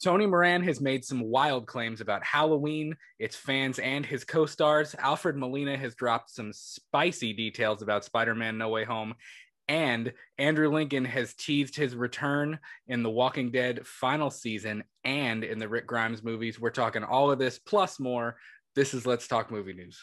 Tony Moran has made some wild claims about Halloween, its fans, and his co-stars. Alfred Molina has dropped some spicy details about Spider-Man: No Way Home, and Andrew Lincoln has teased his return in The Walking Dead final season and in the Rick Grimes movies. We're talking all of this plus more. This is Let's Talk Movie News.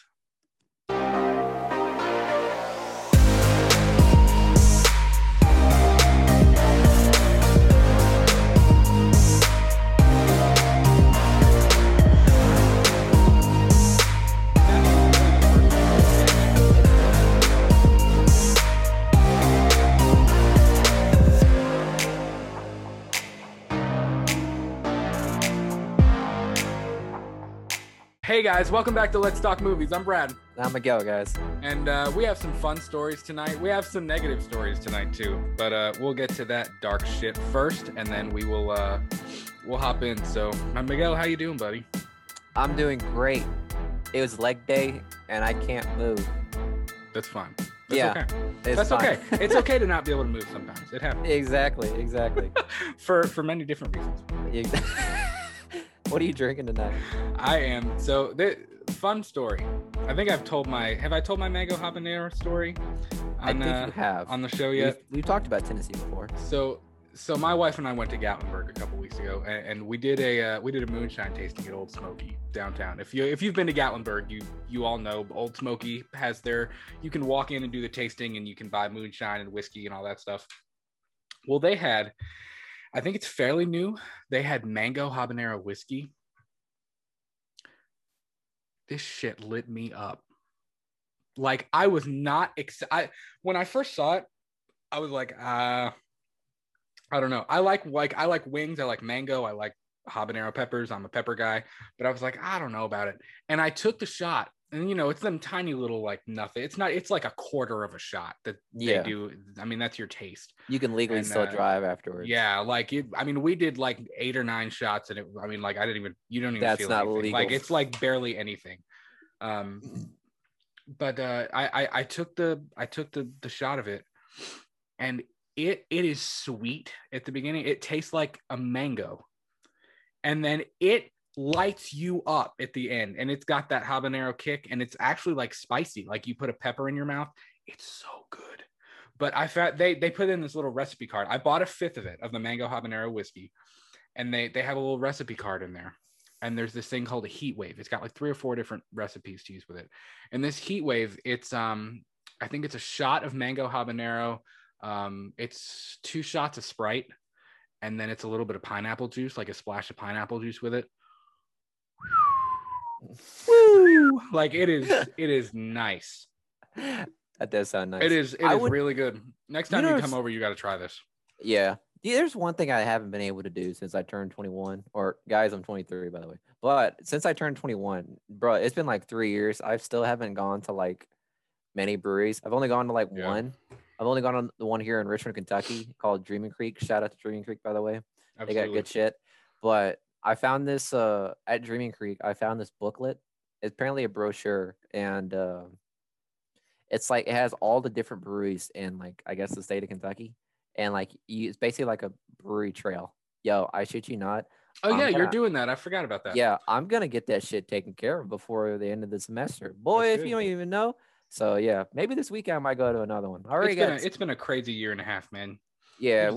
Hey guys, welcome back to Let's Talk Movies. I'm Brad. I'm Miguel, guys. And we have some fun stories tonight. We have some negative stories tonight too, but we'll get to that dark shit first, and then we will we'll hop in. So, Miguel, how you doing, buddy? I'm doing great. It was leg day, and I can't move. That's fine. That's fine. It's okay to not be able to move sometimes. It happens. Exactly. for many different reasons. What are you drinking tonight? I am. So, fun story. I think I've told my... Have I told my Mango Habanero story? I think you have. On the show yet? We've talked about Tennessee before. So my wife and I went to Gatlinburg a couple weeks ago, and we did a moonshine tasting at Old Smoky downtown. If you've been to Gatlinburg, you all know Old Smoky has their... You can walk in and do the tasting, and you can buy moonshine and whiskey and all that stuff. Well, they had... I think it's fairly new. They had mango habanero whiskey. This shit lit me up. Like, I was not excited. When I first saw it, I was like, I don't know. I like wings. I like mango. I like habanero peppers. I'm a pepper guy. But I was like, I don't know about it. And I took the shot. And, you know, it's them tiny little, like, nothing. It's not, it's like a quarter of a shot that they do. I mean, that's your taste. You can legally still drive afterwards. Yeah. Like, we did like 8 or 9 shots, and it, I mean, like, I didn't even, you don't even that's feel not anything. Legal. Like, it's like barely anything. I took the shot of it, and it is sweet at the beginning. It tastes like a mango. And then it lights you up at the end, and it's got that habanero kick, and it's actually like spicy, like you put a pepper in your mouth. It's so good. But I found they put in this little recipe card. I bought a fifth of it, of the mango habanero whiskey, and they have a little recipe card in there, and there's this thing called a heat wave. It's got like 3 or 4 different recipes to use with it. And this heat wave, it's I think it's a shot of mango habanero, it's 2 shots of Sprite, and then it's a little bit of pineapple juice, like a splash of pineapple juice with it. Woo! Like, it is nice. That does sound nice. It is really good. Next time you come over, you got to try this. Yeah, there's one thing I haven't been able to do since I turned 21. Or guys, I'm 23, by the way. But since I turned 21, bro, it's been like 3 years. I still haven't gone to like many breweries. I've only gone to like one. I've only gone on the one here in Richmond, Kentucky, called Dreaming Creek. Shout out to Dreaming Creek, by the way. Absolutely. They got good shit. But I found this at Dreaming Creek. I found this booklet. It's apparently a brochure, and it's like it has all the different breweries in, like, I guess the state of Kentucky, and like it's basically like a brewery trail. Yo, I shit you not. Oh, you're doing that. I forgot about that. Yeah, I'm gonna get that shit taken care of before the end of the semester, boy. That's if good. You don't even know. So yeah, maybe this weekend I might go to another one. All right, it's been a crazy 1.5 years, man. Yeah,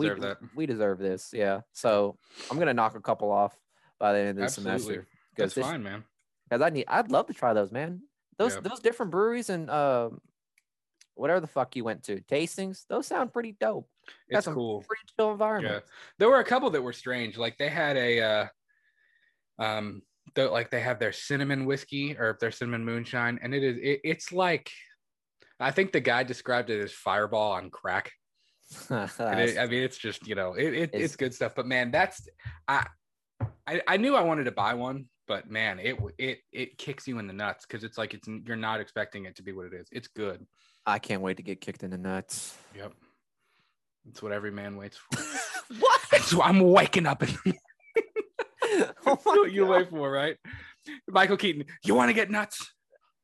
we deserve this. Yeah, so I'm gonna knock a couple off by the end of the semester. That's fine, man. Because I'd love to try those, man. Those different breweries and whatever the fuck you went to tastings. Those sound pretty dope. That's cool. Pretty chill environment. Yeah. There were a couple that were strange. Like they had a they have their cinnamon whiskey or their cinnamon moonshine, and it's like, I think the guy described it as Fireball on crack. It's just, you know, it's good stuff. But man, I knew I wanted to buy one, but man, it kicks you in the nuts, because it's like you're not expecting it to be what it is. It's good. I can't wait to get kicked in the nuts. Yep, that's what every man waits for. What? That's what I'm waking up in. That's what you wait for, right? Michael Keaton, you want to get nuts?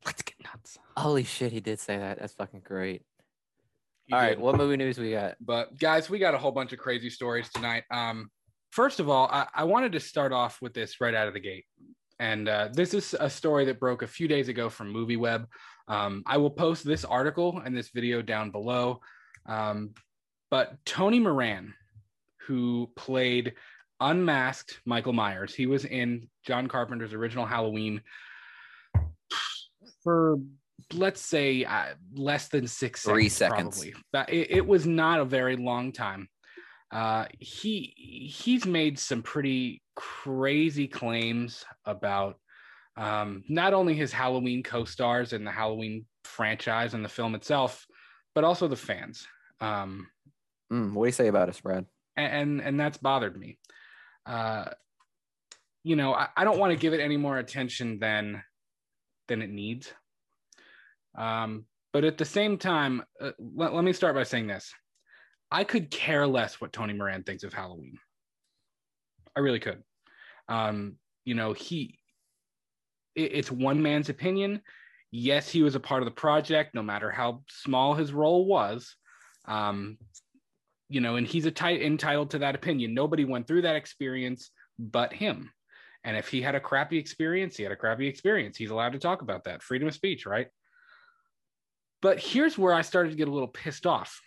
Let's get nuts. Holy shit, he did say that. That's fucking great. All right, what movie news we got? But guys, we got a whole bunch of crazy stories tonight. First of all, I wanted to start off with this right out of the gate. And this is a story that broke a few days ago from MovieWeb. I will post this article and this video down below. But Tony Moran, who played unmasked Michael Myers, he was in John Carpenter's original Halloween for, let's say, less than 6 seconds. 3 seconds. Probably. It was not a very long time. He's made some pretty crazy claims about not only his Halloween co-stars and the Halloween franchise and the film itself, but also the fans. What do you say about us, Brad? And that's bothered me. I don't want to give it any more attention than it needs. But at the same time, let me start by saying this. I could care less what Tony Moran thinks of Halloween. I really could. It's one man's opinion. Yes, he was a part of the project, no matter how small his role was. And he's entitled to that opinion. Nobody went through that experience but him. And if he had a crappy experience, he's allowed to talk about that. Freedom of speech, right? But here's where I started to get a little pissed off.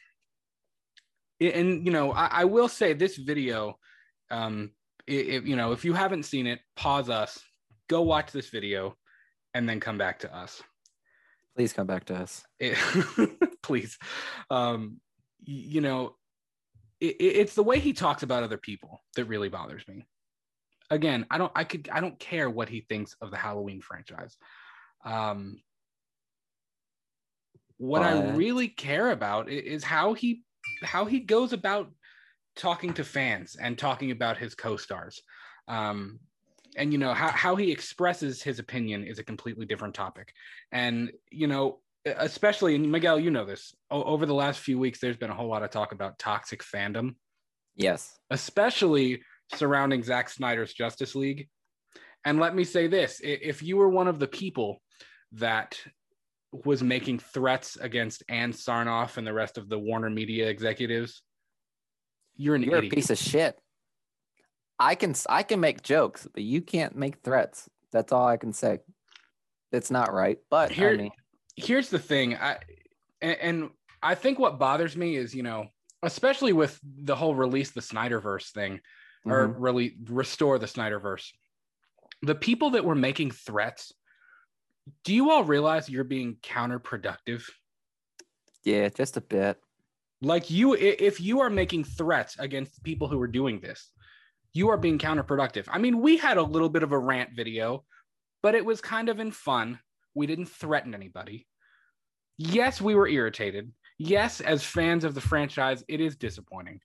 And, I will say this video, if you haven't seen it, pause us, go watch this video, and then come back to us. Please come back to us. Please. It's the way he talks about other people that really bothers me. Again, I don't care what he thinks of the Halloween franchise. What I really care about is how he goes about talking to fans and talking about his co-stars. How he expresses his opinion is a completely different topic. And, especially, and Miguel, you know this, over the last few weeks, there's been a whole lot of talk about toxic fandom. Yes. Especially surrounding Zack Snyder's Justice League. And let me say this, if you were one of the people that was making threats against Ann Sarnoff and the rest of the Warner Media executives, you're an idiot. A piece of shit. I can make jokes, but you can't make threats. That's all I can say. It's not right. But here's the thing. I think what bothers me is, especially with the whole release the Snyderverse thing, mm-hmm. or really restore the Snyderverse, the people that were making threats, do you all realize you're being counterproductive? Yeah, just a bit. Like, if you are making threats against people who are doing this, you are being counterproductive. I mean, we had a little bit of a rant video, but it was kind of in fun. We didn't threaten anybody. Yes, we were irritated. Yes, as fans of the franchise, it is disappointing.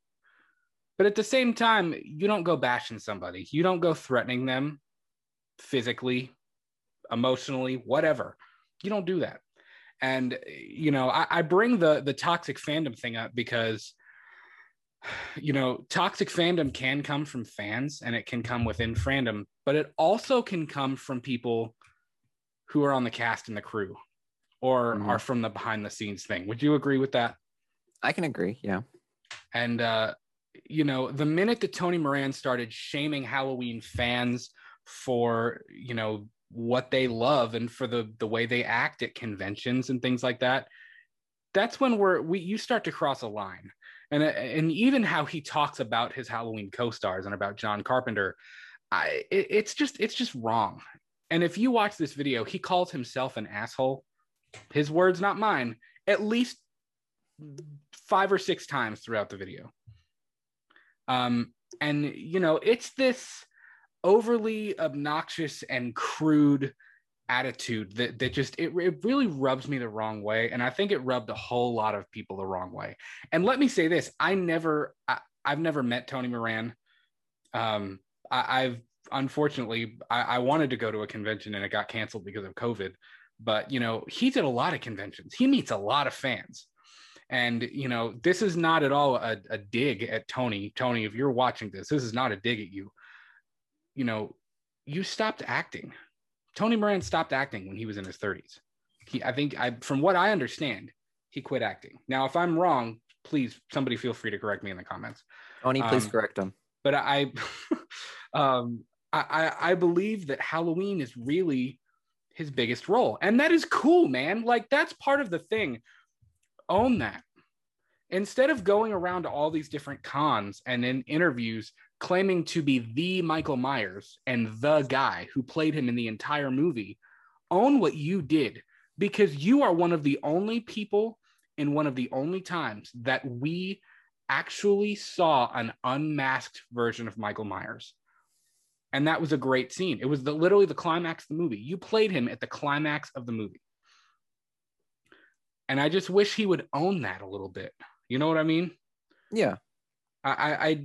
But at the same time, you don't go bashing somebody. You don't go threatening them physically, emotionally, whatever. You don't do that. And I bring the toxic fandom thing up because toxic fandom can come from fans, and it can come within fandom, but it also can come from people who are on the cast and the crew, or mm-hmm. are from the behind the scenes thing. Would you agree with that? I can agree, yeah. And the minute that Tony Moran started shaming Halloween fans for what they love and for the way they act at conventions and things like that, that's when you start to cross a line. And even how he talks about his Halloween co-stars and about John Carpenter, it's just wrong. And if you watch this video, he calls himself an asshole. His words, not mine, at least 5 or 6 times throughout the video. It's this overly obnoxious and crude attitude that just it really rubs me the wrong way, and I think it rubbed a whole lot of people the wrong way. And let me say this, I've never met Tony Moran. I wanted to go to a convention and it got canceled because of COVID, but he did a lot of conventions. He meets a lot of fans, and this is not at all a dig at Tony. If you're watching this is not a dig at you. You stopped acting. Tony Moran stopped acting when he was in his 30s. From what I understand, he quit acting. Now, if I'm wrong, please, somebody feel free to correct me in the comments. Tony, please correct him. But I believe that Halloween is really his biggest role. And that is cool, man. Like, that's part of the thing. Own that. Instead of going around to all these different cons and in interviews claiming to be the Michael Myers and the guy who played him in the entire movie, own what you did, because you are one of the only people in one of the only times that we actually saw an unmasked version of Michael Myers. And that was a great scene. It was literally the climax of the movie. You played him at the climax of the movie. And I just wish he would own that a little bit. You know what I mean? Yeah. I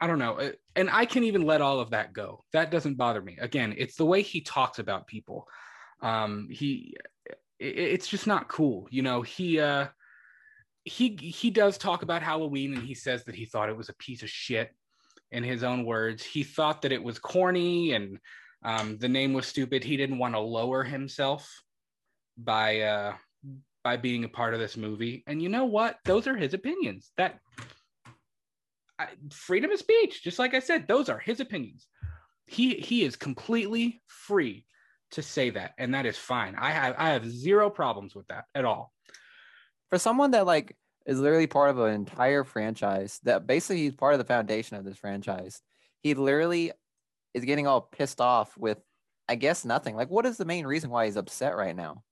don't know. And I can even let all of that go. That doesn't bother me. Again, it's the way he talks about people. It's just not cool. You know, he does talk about Halloween, and he says that he thought it was a piece of shit. In his own words, he thought that it was corny and the name was stupid. He didn't want to lower himself by being a part of this movie. And you know what? Those are his opinions. Freedom of speech, just like I said, those are his opinions. He is completely free to say that, and that is fine. I have zero problems with that at all. For someone that is literally part of an entire franchise, that basically he's part of the foundation of this franchise, he literally is getting all pissed off with, I guess, nothing. Like, what is the main reason why he's upset right now?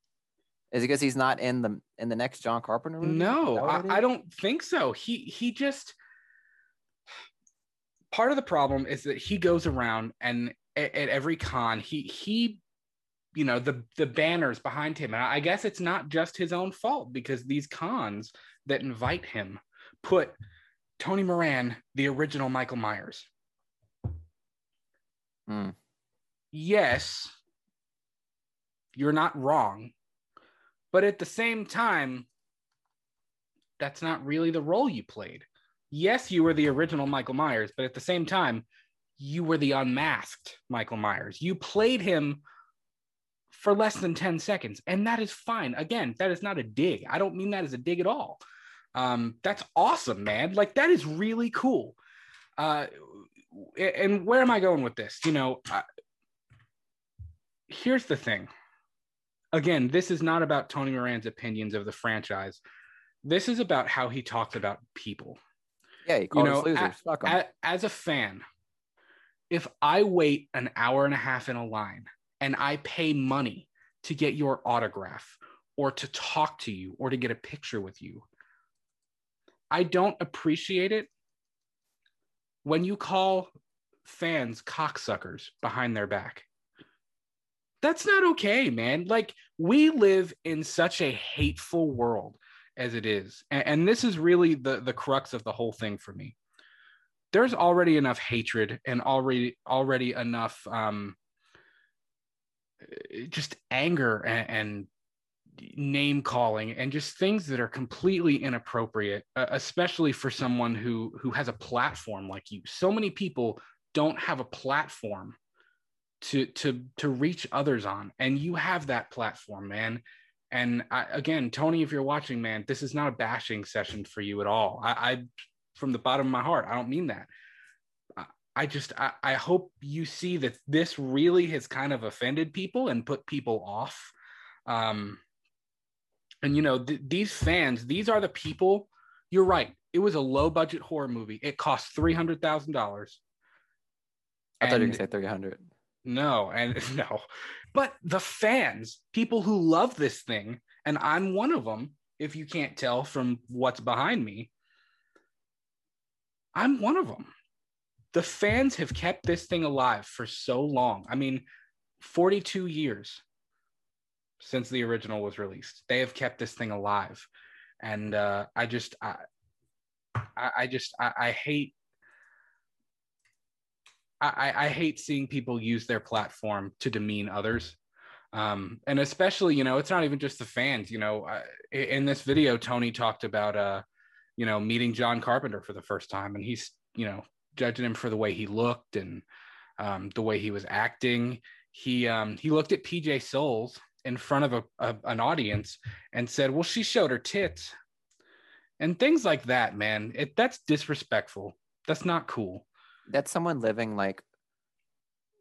Is it because he's not in the next John Carpenter movie? No, I don't think so. He just, part of the problem is that he goes around and at every con, he you know, the banners behind him. And I guess it's not just his own fault, because these cons that invite him put Tony Moran, the original Michael Myers. Mm. Yes, you're not wrong. But at the same time, that's not really the role you played. Yes, you were the original Michael Myers, but at the same time, you were the unmasked Michael Myers. You played him for less than 10 seconds, and that is fine. Again, that is not a dig. I don't mean that as a dig at all. That's awesome, man. Like, that is really cool. And where am I going with this? You know, here's the thing. Again, this is not about Tony Moran's opinions of the franchise. This is about how he talks about people. Yeah, he calls us losers. As a fan, if I wait an hour and a half in a line and I pay money to get your autograph or to talk to you or to get a picture with you, I don't appreciate it when you call fans cocksuckers behind their back. That's not okay, man. Like, we live in such a hateful world as it is. And this is really the crux of the whole thing for me. There's already enough hatred and already enough just anger and name calling and just things that are completely inappropriate, especially for someone who has a platform like you. So many people don't have a platform to reach others on, and you have that platform, man. And again, Tony, if you're watching, man, this is not a bashing session for you at all. I from the bottom of my heart, I don't mean that. I hope you see that this really has kind of offended people and put people off. And, you know, these fans, these are the people. You're right. It was a low budget horror movie. It cost $300,000. I thought you were going to say 300. No. But the fans, people who love this thing, and I'm one of them, if you can't tell from what's behind me, I'm one of them. The fans have kept this thing alive for so long. I mean, 42 years since the original was released. They have kept this thing alive. And I hate seeing people use their platform to demean others. And especially, you know, it's not even just the fans. You know, in this video, Tony talked about, you know, meeting John Carpenter for the first time. And he's, you know, judging him for the way he looked and the way he was acting. He looked at PJ Souls in front of an audience and said, well, she showed her tits and things like that, man. That's disrespectful. That's not cool. that's someone living like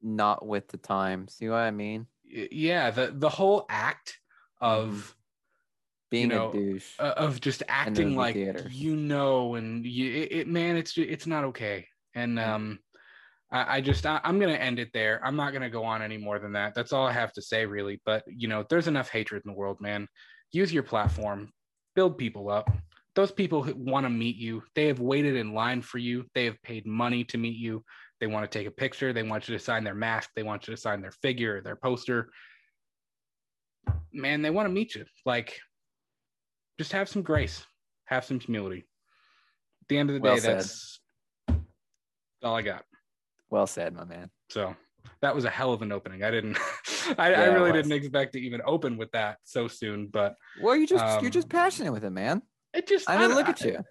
not with the times. You know what I mean? Yeah, the whole act of being a douche, of just acting like theater. Man, it's not okay. And I'm gonna end it there. I'm not gonna go on any more than that. That's all I have to say, really. But there's enough hatred in the world, man. Use your platform, build people up. Those people who want to meet you, they have waited in line for you. They have paid money to meet you. They want to take a picture. They want you to sign their mask. They want you to sign their figure, their poster. Man, they want to meet you. Like, just have some grace. Have some humility. At the end of the day, that's all I got. Well said, my man. So that was a hell of an opening. I really didn't expect to even open with that so soon. But well, you're just passionate with it, man. Look at you.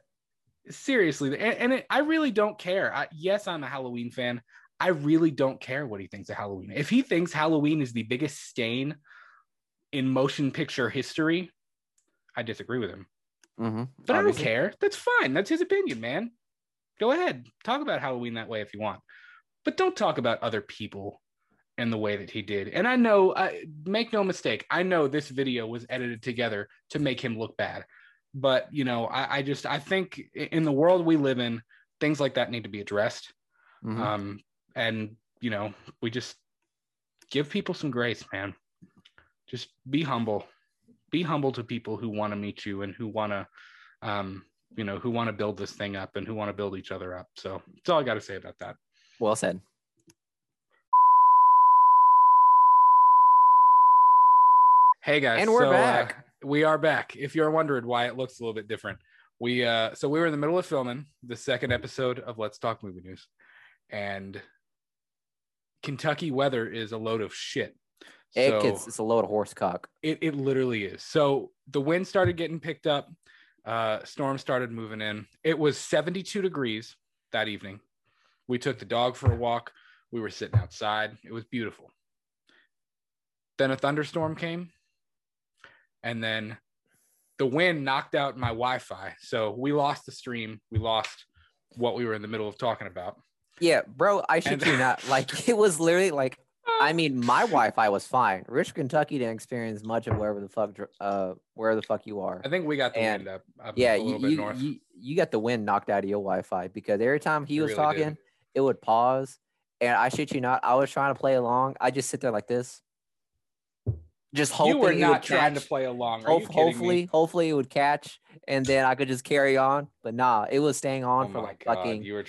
Seriously. And I really don't care. Yes, I'm a Halloween fan. I really don't care what he thinks of Halloween. If he thinks Halloween is the biggest stain in motion picture history, I disagree with him. Mm-hmm. But obviously, I don't care. That's fine. That's his opinion, man. Go ahead. Talk about Halloween that way if you want. But don't talk about other people in the way that he did. And I know, make no mistake, I know this video was edited together to make him look bad. But, I think in the world we live in, things like that need to be addressed. Mm-hmm. We just give people some grace, man. Just be humble. Be humble to people who want to meet you and who want to, who want to build this thing up and who want to build each other up. So that's all I got to say about that. Well said. Hey, guys. And we're back. We are back. If you're wondering why it looks a little bit different, we were in the middle of filming the second episode of Let's Talk Movie News, and Kentucky weather is a load of shit. It's a load of horse cock. It literally is. So the wind started getting picked up, storm started moving in. It was 72 degrees that evening. We took the dog for a walk. We were sitting outside. It was beautiful. Then a thunderstorm came. And then the wind knocked out my Wi-Fi. So we lost the stream. We lost what we were in the middle of talking about. Yeah, bro, I should do not. Like, it was literally like, my Wi-Fi was fine. Rich Kentucky didn't experience much of wherever the fuck you are. I think we got the wind up yeah, a little bit north. You got the wind knocked out of your Wi-Fi because every time he was really talking, it would pause. And I shit you not, I was trying to play along. I just sit there like this. Just hoping you were not trying to play along. Hopefully it would catch, and then I could just carry on. But nah, it was staying on for like fucking 2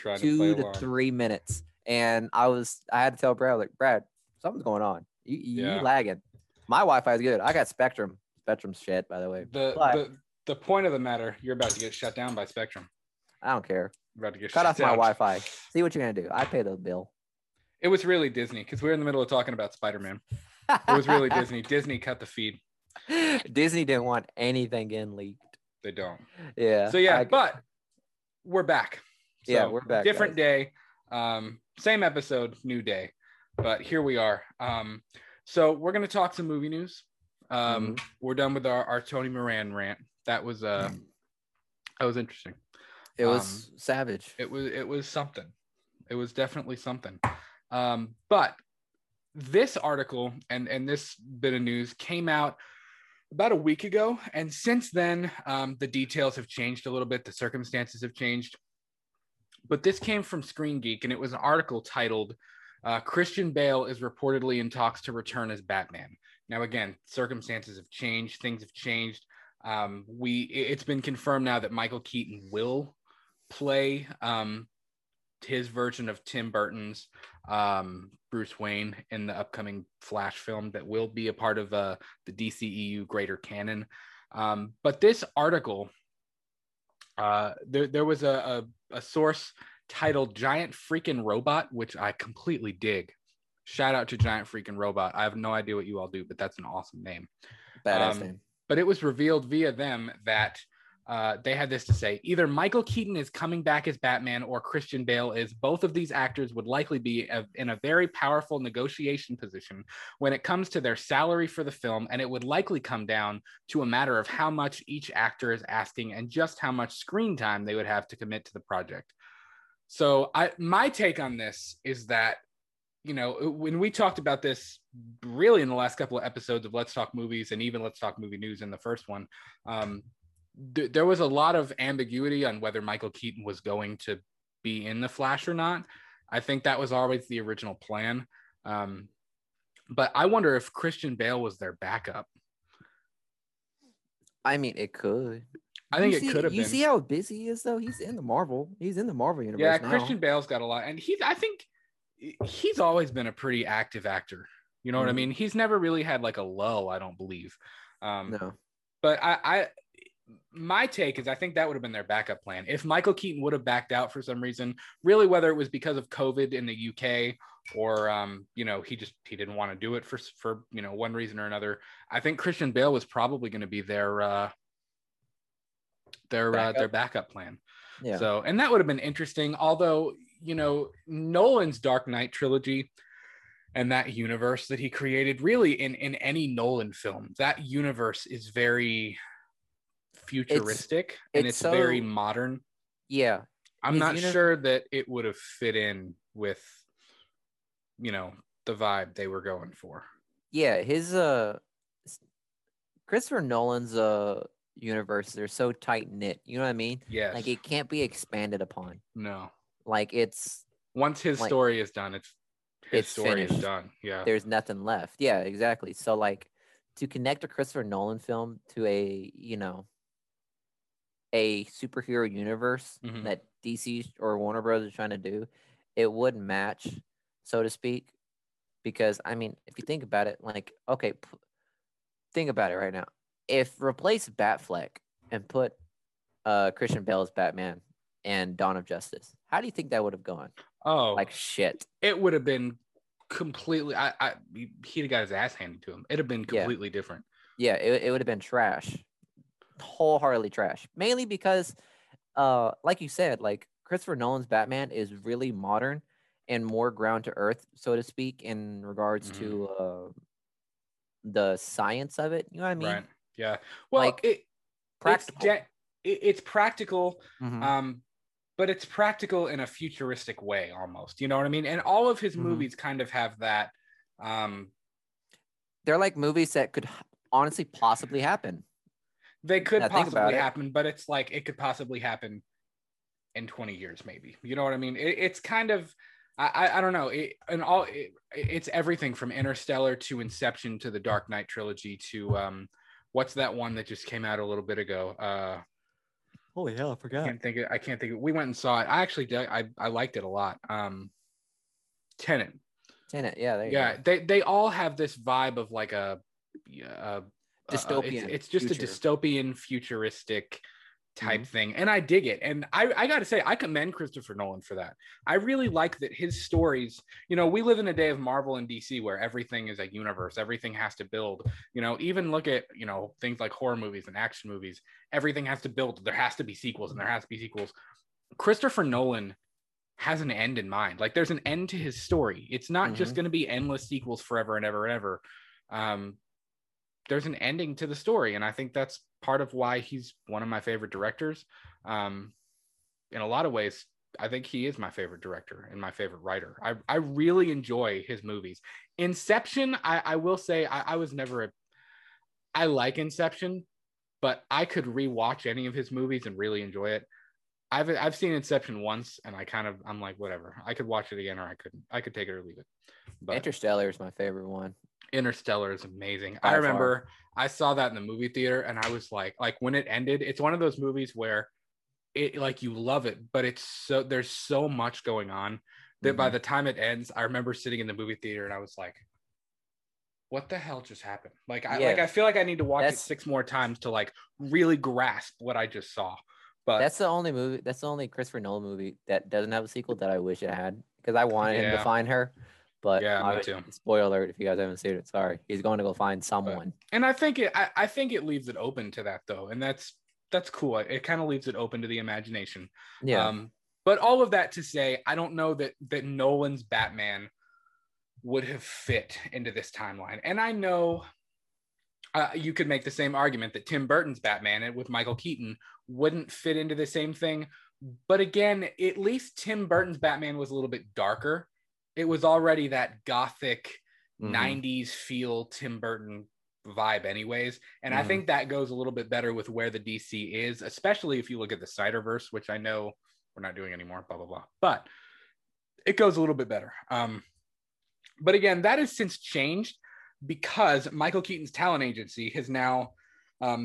to 3 minutes, and I had to tell Brad, like, Brad, something's going on. You lagging. My Wi-Fi is good. I got Spectrum. Spectrum's shit, by the way. The point of the matter, you're about to get shut down by Spectrum. I don't care. You're about to get shut off down. My Wi-Fi. See what you're gonna do. I pay the bill. It was really Disney because we were in the middle of talking about Spider-Man. It was really Disney. Disney cut the feed. Disney didn't want anything in leaked. They don't. Yeah. So yeah, but we're back. So yeah, we're back. Different guys. Day. Same episode, new day. But here we are. So we're gonna talk some movie news. We're done with our Tony Moran rant. That was interesting. It was savage. It was something. It was definitely something. But this article and this bit of news came out about a week ago. And since then, the details have changed a little bit. The circumstances have changed. But this came from Screen Geek, and it was an article titled, Christian Bale is reportedly in talks to return as Batman. Now, again, circumstances have changed. Things have changed. It's been confirmed now that Michael Keaton will play his version of Tim Burton's Bruce Wayne in the upcoming Flash film that will be a part of the DCEU greater canon. But this article, there was a source titled Giant Freaking Robot, which I completely dig. Shout out to Giant Freaking Robot. I have no idea what you all do, but that's an awesome name. Badass name. But it was revealed via them that they had this to say: either Michael Keaton is coming back as Batman or Christian Bale is. Both of these actors would likely be in a very powerful negotiation position when it comes to their salary for the film, and it would likely come down to a matter of how much each actor is asking and just how much screen time they would have to commit to the project. So my take on this is that, you know, when we talked about this really in the last couple of episodes of Let's Talk Movies and even Let's Talk Movie News in the first one, there was a lot of ambiguity on whether Michael Keaton was going to be in The Flash or not. I think that was always the original plan. But I wonder if Christian Bale was their backup. I mean, it could. I think it could have been. You see how busy he is, though? He's in the Marvel. He's in the Marvel universe now. Yeah, Christian Bale's got a lot. And he's always been a pretty active actor. You know what I mean? He's never really had like a lull, I don't believe. No. But my take is I think that would have been their backup plan. If Michael Keaton would have backed out for some reason, really whether it was because of COVID in the UK or, you know, he didn't want to do it for, you know, one reason or another. I think Christian Bale was probably going to be their backup plan. Yeah. So, and that would have been interesting. Although, you know, Nolan's Dark Knight trilogy and that universe that he created, really in any Nolan film, that universe is very futuristic and it's so, very modern. Yeah. I'm not sure that it would have fit in with, you know, the vibe they were going for. Yeah, his Christopher Nolan's universe, they're so tight knit, you know what I mean? Yeah, like it can't be expanded upon. No, like it's once his story is done, his story is done. Yeah, there's nothing left. Yeah, exactly. So like to connect a Christopher Nolan film to a, you know, a superhero universe that DC or Warner Bros. Is trying to do, it would match, so to speak, because I mean, if you think about it, like, okay, think about it right now. If replace Batfleck and put Christian Bale as Batman and Dawn of Justice, how do you think that would have gone? Oh, like shit! It would have been completely. He'd have got his ass handed to him. It'd have been completely different. Yeah, it would have been trash, wholeheartedly trash. Mainly because, like you said, like Christopher Nolan's Batman is really modern and more ground to earth, so to speak, in regards to the science of it. You know what I mean? Right. Yeah. Well, like, it's practical, but it's practical in a futuristic way almost. You know what I mean? And all of his movies kind of have that. They're like movies that could honestly possibly happen. They could possibly happen, but it's like it could possibly happen in 20 years maybe. You know what I mean? It's kind of... I don't know. It's everything from Interstellar to Inception to the Dark Knight trilogy to what's that one that just came out a little bit ago? Holy hell, I forgot. I can't think of. We went and saw it. I actually did. I liked it a lot. Tenet. Yeah. There you go. They all have this vibe of like a dystopian. It's just a dystopian futuristic type thing, and I dig it, and I gotta say I commend Christopher Nolan for that. I really like that his stories, you know, we live in a day of Marvel and DC where everything is a universe, everything has to build, you know, even look at, you know, things like horror movies and action movies, everything has to build, there has to be sequels. Christopher Nolan has an end in mind, like there's an end to his story. It's not just going to be endless sequels forever and ever and ever. There's an ending to the story, and I think that's part of why he's one of my favorite directors. In a lot of ways, I think he is my favorite director and my favorite writer. I really enjoy his movies. Inception, I will say, I was never I like Inception, but I could rewatch any of his movies and really enjoy it. I've seen Inception once, and I'm like, whatever. I could watch it again, or I couldn't. I could take it or leave it. But Interstellar is my favorite one. Interstellar is amazing. I remember I saw that in the movie theater, and I was like when it ended, it's one of those movies where it, like, you love it, but it's so, there's so much going on that by the time it ends, I remember sitting in the movie theater and I was like, what the hell just happened? Like, I feel like I need to watch it 6 more times to like really grasp what I just saw. But that's the only Christopher Nolan movie that doesn't have a sequel that I wish it had, because I wanted him to find her. But yeah, too. Spoiler alert if you guys haven't seen it, sorry. He's going to go find someone. And I think it leaves it open to that, though. And that's cool. It kind of leaves it open to the imagination. Yeah. But all of that to say, I don't know that Nolan's Batman would have fit into this timeline. And I know you could make the same argument that Tim Burton's Batman with Michael Keaton wouldn't fit into the same thing. But again, at least Tim Burton's Batman was a little bit darker. It was already that gothic 90s feel Tim Burton vibe anyways. And I think that goes a little bit better with where the DC is, especially if you look at the Snyderverse, which I know we're not doing anymore, blah, blah, blah. But it goes a little bit better. But again, that has since changed because Michael Keaton's talent agency has now,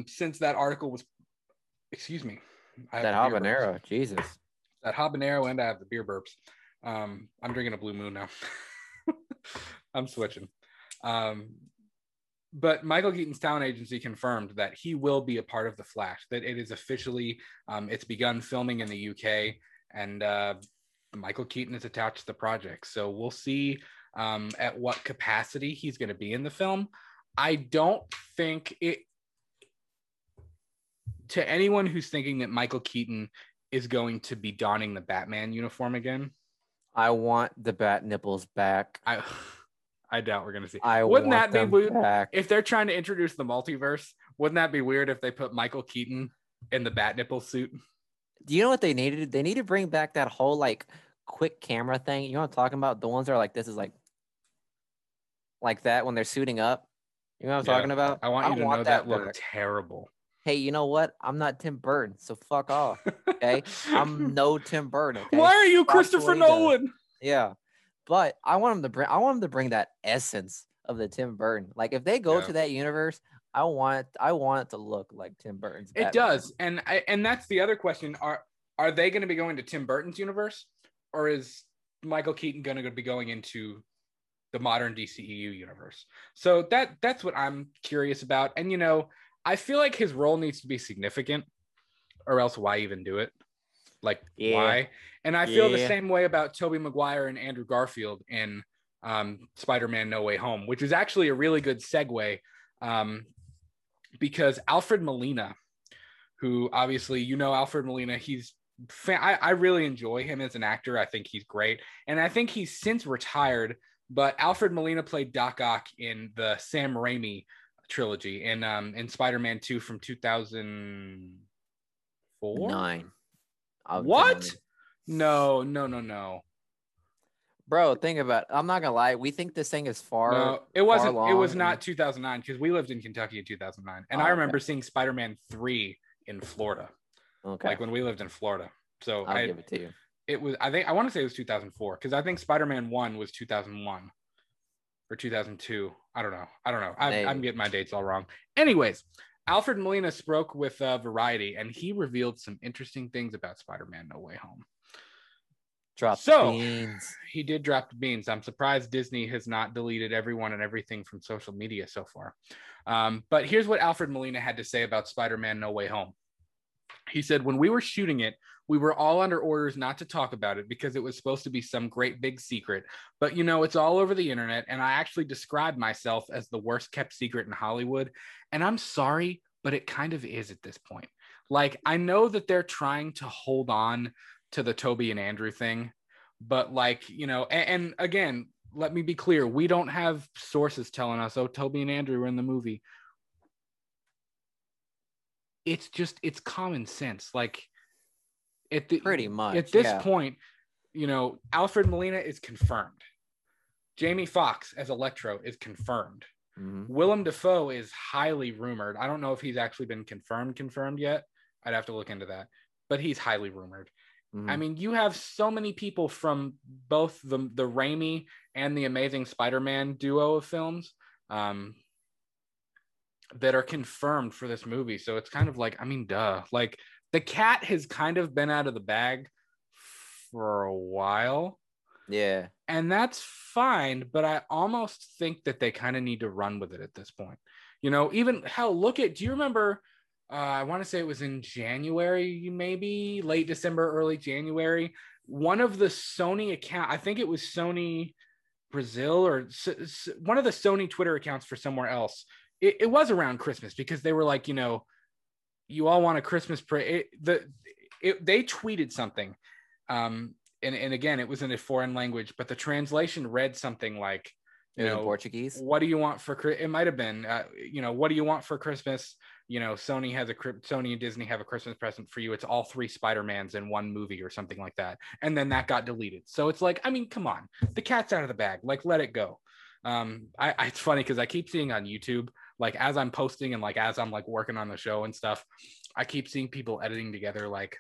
since that article was, excuse me. That habanero, burps. Jesus. That habanero, and I have the beer burps. I'm drinking a Blue Moon now. I'm switching. But Michael Keaton's talent agency confirmed that he will be a part of The Flash, that it is officially, it's begun filming in the UK, and Michael Keaton is attached to the project. So we'll see at what capacity he's going to be in the film. I don't think it, to anyone who's thinking that Michael Keaton is going to be donning the Batman uniform again. I want the bat nipples back. I doubt we're going to see. Wouldn't that be weird? If they're trying to introduce the multiverse, wouldn't that be weird if they put Michael Keaton in the bat nipple suit? Do you know what they needed? They need to bring back that whole like quick camera thing. You know what I'm talking about? The ones that are like, this is like that when they're suiting up. You know what I'm talking about? I want you to know that looked terrible. Hey, you know what? I'm not Tim Burton, so fuck off. Okay. I'm no Tim Burton. Okay? Why are you Christopher Nolan? Yeah. But I want them to bring that essence of the Tim Burton. Like if they go to that universe, I want it to look like Tim Burton's. It does. And that's the other question. Are they going to be going to Tim Burton's universe, or is Michael Keaton going to be going into the modern DCEU universe? So that's what I'm curious about. And you know, I feel like his role needs to be significant, or else why even do it? Like, why? And I feel the same way about Tobey Maguire and Andrew Garfield in Spider-Man: No Way Home, which is actually a really good segue because Alfred Molina, who obviously, you know, Alfred Molina, he's I really enjoy him as an actor. I think he's great. And I think he's since retired, but Alfred Molina played Doc Ock in the Sam Raimi trilogy in Spider-Man 2 from 2004 9. What? No. Bro, think about it. I'm not gonna lie. We think this thing is far. No, it wasn't. It was not 2009 because we lived in Kentucky in 2009, and I remember seeing Spider-Man 3 in Florida. Okay, like when we lived in Florida. So I'll give it to you. It was. I think I want to say it was 2004 because I think Spider-Man 1 was 2001 or 2002. I don't know. I'm getting my dates all wrong. Anyways, Alfred Molina spoke with Variety, and he revealed some interesting things about Spider-Man: No Way Home. He did drop the beans. I'm surprised Disney has not deleted everyone and everything from social media so far. But here's what Alfred Molina had to say about Spider-Man: No Way Home. He said, when we were shooting it, we were all under orders not to talk about it because it was supposed to be some great big secret. But, you know, it's all over the internet. And I actually described myself as the worst kept secret in Hollywood. And I'm sorry, but it kind of is at this point. Like, I know that they're trying to hold on to the Toby and Andrew thing. But like, you know, and again, let me be clear. We don't have sources telling us, oh, Toby and Andrew were in the movie. It's just, it's common sense. Like pretty much at this point, you know, Alfred Molina is confirmed. Jamie Foxx as Elektra is confirmed. Willem Dafoe is highly rumored. I don't know if he's actually been confirmed yet. I'd have to look into that, but he's highly rumored. I mean, you have so many people from both the Raimi and the Amazing Spider-Man duo of films, that are confirmed for this movie. So it's kind of like, I mean, duh. Like the cat has kind of been out of the bag for a while. Yeah. And that's fine, but I almost think that they kind of need to run with it at this point. You know, even hell, do you remember, I want to say it was in January, maybe late December, early January, one of the Sony account, I think it was Sony Brazil or one of the Sony Twitter accounts for somewhere else. It was around Christmas because they were like, you know, you all want a Christmas parade. They tweeted something. And again, it was in a foreign language, but the translation read something like, you know, Portuguese. What do you want for Christmas? It might have been, you know, what do you want for Christmas? you know, Sony and Disney have a Christmas present for you. It's all three Spider-Mans in one movie or something like that. And then that got deleted. So it's like, I mean, come on, the cat's out of the bag, like, let it go. It's funny because I keep seeing on YouTube, like as I'm posting and like, as I'm like working on the show and stuff, I keep seeing people editing together, like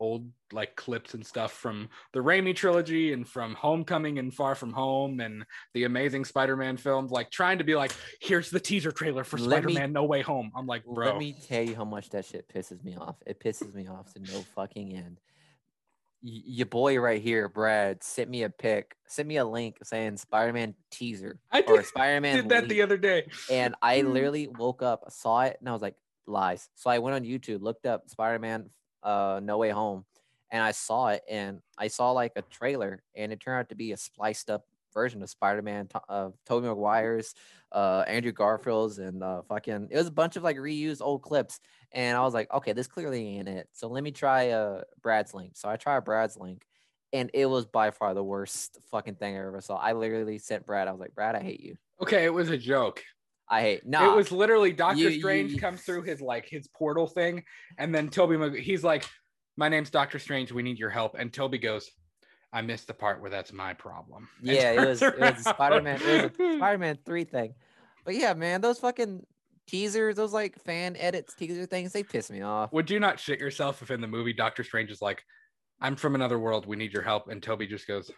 old, like clips and stuff from the Raimi trilogy and from Homecoming and Far From Home and the Amazing Spider-Man films, like trying to be like, here's the teaser trailer for Spider-Man No Way Home. I'm like, bro. Let me tell you how much that shit pisses me off. It pisses me off to no fucking end. Your boy right here, Brad, sent me a pic, sent me a link saying Spider-Man teaser. I did that the other day. And I literally woke up, saw it, and I was like, lies. So I went on YouTube, looked up Spider-Man No Way Home, and I saw it, and I saw like a trailer, and it turned out to be a spliced up version of Spider-Man, Tobey Maguire's, Andrew Garfield's, and it was a bunch of like reused old clips. And I was like, okay, this clearly ain't it. So let me try Brad's link. So I tried Brad's link, and it was by far the worst fucking thing I ever saw. I literally sent Brad. I was like, Brad, I hate you. Okay, it was a joke. It was literally Doctor Strange comes through his portal thing, and then he's like, my name's Doctor Strange, we need your help. And Toby goes, I missed the part where that's my problem. Yeah, it was Spider-Man 3 thing. But yeah, man, those fucking teasers, those like fan edits, teaser things, they piss me off. Would you not shit yourself if in the movie Doctor Strange is like, I'm from another world, we need your help, and Toby just goes,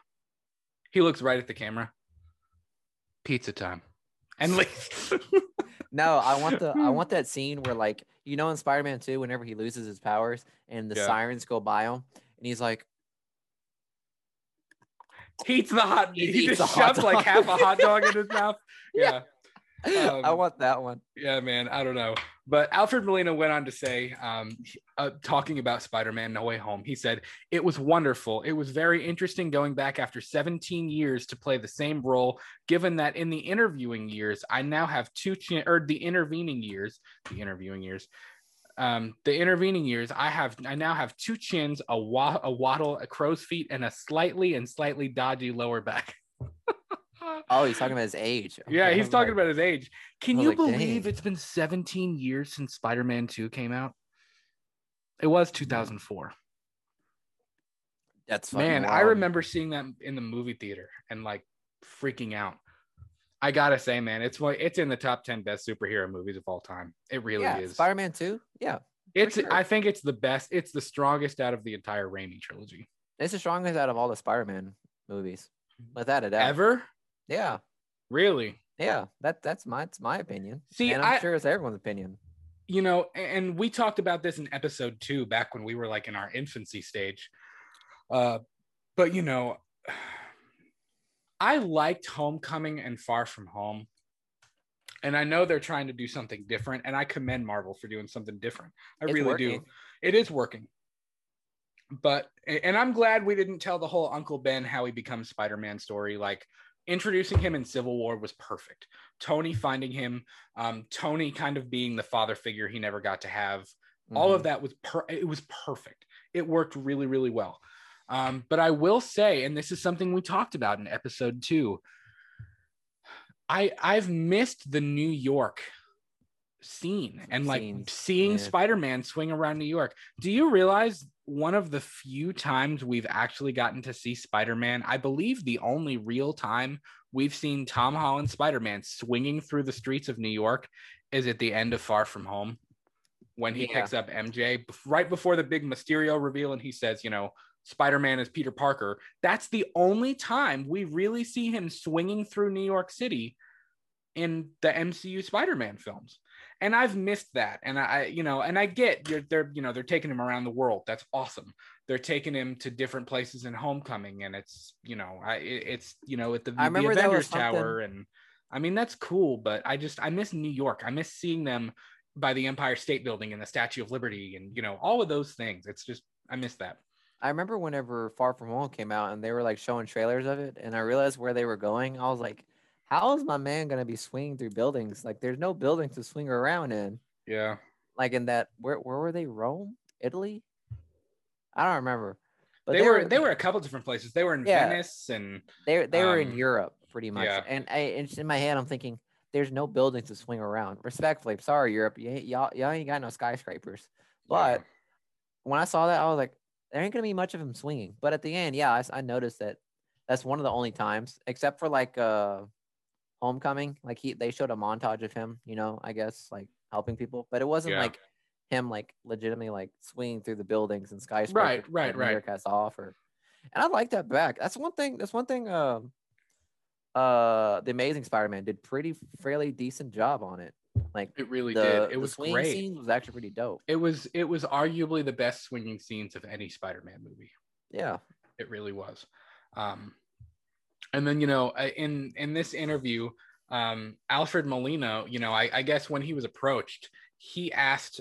he looks right at the camera, pizza time, and leaves. No, I want that scene where, like, you know, in Spider-Man 2, whenever he loses his powers and the sirens go by him, and he's like, he just shoves like half a hot dog in his mouth. Yeah. I want that one. Yeah, man, I don't know. But Alfred Molina went on to say, talking about Spider-Man No Way Home, he said, it was wonderful. It was very interesting going back after 17 years to play the same role, given that in the interviewing years, I now have I now have two chins, a waddle, a crow's feet, and a slightly dodgy lower back. Oh, he's talking about his age. Okay. Yeah, he's talking about his age. Can you believe it's been 17 years since Spider-Man 2 came out? It was 2004. That's fucking wild. I remember seeing that in the movie theater and like freaking out. I gotta say, man, it's in the top 10 best superhero movies of all time. It really is. Spider-Man 2? Yeah. I think it's the best. It's the strongest out of the entire Raimi trilogy. It's the strongest out of all the Spider-Man movies. Without a doubt. Ever? Yeah. Really? Yeah. That's my opinion. See, and I'm sure it's everyone's opinion. You know, and we talked about this in episode 2 back when we were like in our infancy stage. But you know, I liked Homecoming and Far From Home. And I know they're trying to do something different, and I commend Marvel for doing something different. I really do. It is working. But, and I'm glad we didn't tell the whole Uncle Ben, how he becomes Spider-Man story. Like, introducing him in Civil War was perfect. Tony finding him, Tony kind of being the father figure he never got to have. Mm-hmm. All of that was perfect. It worked really, really well. But I will say, and this is something we talked about in episode 2, I've missed the New York scene and like seeing Spider-Man swing around New York. Do you realize one of the few times we've actually gotten to see Spider-Man, I believe the only real time we've seen Tom Holland's Spider-Man swinging through the streets of New York is at the end of Far From Home when he picks up MJ right before the big Mysterio reveal, and he says, you know, Spider-Man is Peter Parker. That's the only time we really see him swinging through New York City in the MCU Spider-Man films. And I've missed that. And I get they're taking him around the world. That's awesome. They're taking him to different places in Homecoming, and it's at the Avengers Tower, and I mean that's cool. But I miss New York. I miss seeing them by the Empire State Building and the Statue of Liberty, and you know all of those things. It's just I miss that. I remember whenever Far From Home came out, and they were like showing trailers of it, and I realized where they were going. I was like, how is my man going to be swinging through buildings? Like, there's no buildings to swing around in. Yeah. Like, in that, where were they? Rome? Italy? I don't remember. But they were a couple different places. They were in Venice, and they were in Europe, pretty much. Yeah. And in my head, I'm thinking, there's no buildings to swing around. Respectfully, I'm sorry, Europe, y'all ain't got no skyscrapers. But when I saw that, I was like, there ain't gonna be much of him swinging. But at the end, yeah, I noticed that. That's one of the only times, except for like Homecoming. Like they showed a montage of him, you know, I guess like helping people, but it wasn't like him like legitimately like swinging through the buildings and skyscrapers. Right. Cast off, and I like that back. That's one thing. The Amazing Spider-Man did pretty fairly decent job on it. Like it really did. It was great. The swinging scene was actually pretty dope. It was arguably the best swinging scenes of any Spider-Man movie. Yeah, it really was. And then, you know, in this interview, Alfred Molina, you know, I guess when he was approached, he asked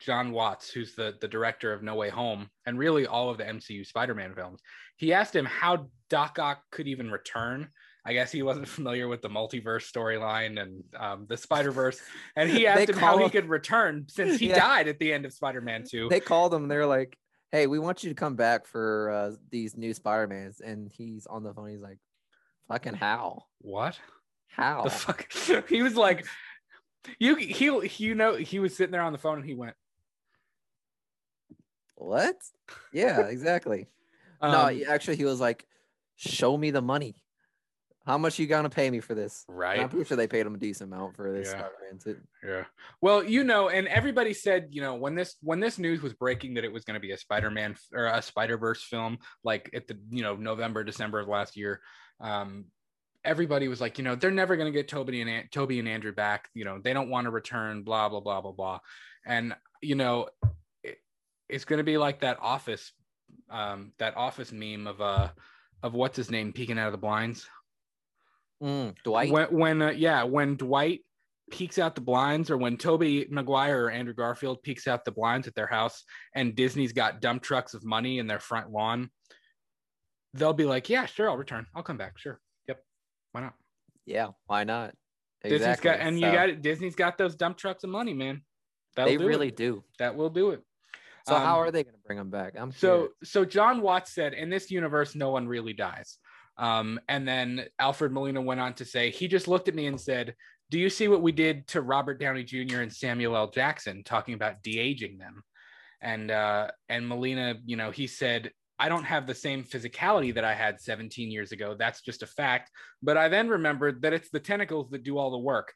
John Watts, who's the director of No Way Home and really all of the MCU Spider-Man films, he asked him how Doc Ock could even return. I guess he wasn't familiar with the multiverse storyline and the Spider-Verse, and he asked him how he could return since he died at the end of Spider-Man 2. They called him, they're like, hey, we want you to come back for these new Spider-Mans. And he's on the phone. He's like, fucking how? What? How? The fuck? He was like, he was sitting there on the phone and he went, what? Yeah, exactly. No, actually, he was like, show me the money. How much you gonna pay me for this? Right. And I'm pretty sure they paid him a decent amount for this. Yeah. Well, you know, and everybody said, you know, when this news was breaking that it was going to be a Spider-Man or a Spider-Verse film, like at the, you know, November, December of last year, everybody was like, you know, they're never going to get Tobey and Andrew back. You know, they don't want to return. Blah blah blah blah blah. And you know, it's going to be like that office meme of what's his name peeking out of the blinds. Dwight. When Dwight peeks out the blinds, or when Tobey Maguire or Andrew Garfield peeks out the blinds at their house, and Disney's got dump trucks of money in their front lawn, they'll be like, "Yeah, sure, I'll return. I'll come back. Sure, yep. Why not? Yeah, why not? Exactly. Disney's got those dump trucks of money, man. They really do. That will do it. So how are they going to bring them back? So John Watts said, in this universe, no one really dies. And then Alfred Molina went on to say, he just looked at me and said, do you see what we did to Robert Downey Jr. and Samuel L. Jackson, talking about de-aging them? And Molina, you know, he said, I don't have the same physicality that I had 17 years ago. That's just a fact. But I then remembered that it's the tentacles that do all the work.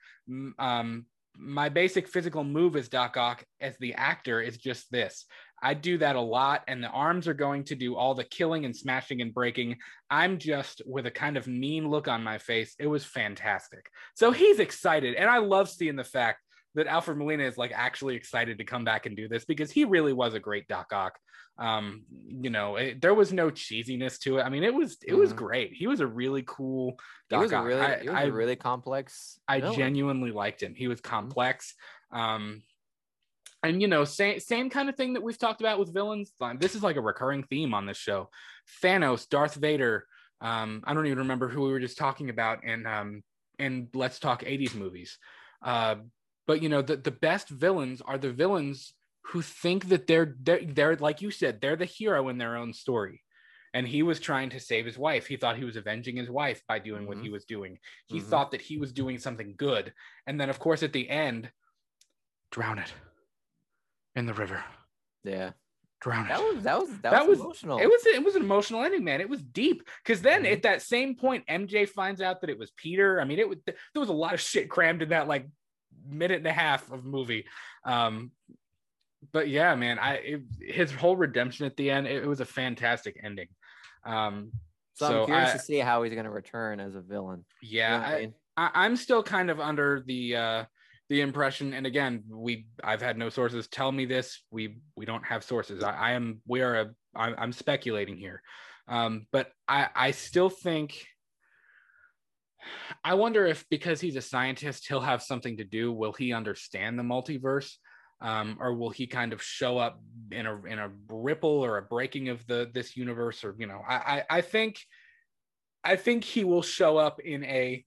My basic physical move as Doc Ock, as the actor, is just this. I do that a lot, and the arms are going to do all the killing and smashing and breaking. I'm just with a kind of mean look on my face. It was fantastic. So he's excited, and I love seeing the fact that Alfred Molina is like actually excited to come back and do this, because he really was a great Doc Ock. You know, there was no cheesiness to it. I mean, it was great. He was a really cool Doc Ock. He was really complex. I genuinely liked him. He was complex. And, you know, same kind of thing that we've talked about with villains. This is like a recurring theme on this show. Thanos, Darth Vader. I don't even remember who we were just talking about in Let's Talk 80s movies. But, you know, the best villains are the villains who think that they're like you said, they're the hero in their own story. And he was trying to save his wife. He thought he was avenging his wife by doing what he was doing. He thought that he was doing something good. And then, of course, at the end, drown it. In the river. Yeah. Drowning. That was emotional. It was an emotional ending, man. It was deep. Because then at that same point, MJ finds out that it was Peter. I mean, there was a lot of shit crammed in that like minute and a half of movie. But yeah, man, his whole redemption at the end, it was a fantastic ending. So I'm curious to see how he's going to return as a villain. Yeah. You know I'm still kind of under the impression, and again, I've had no sources tell me this. We don't have sources. I'm speculating here, but I still think. I wonder if, because he's a scientist, he'll have something to do. Will he understand the multiverse, or will he kind of show up in a ripple or a breaking of this universe? Or, you know, I think he will show up in a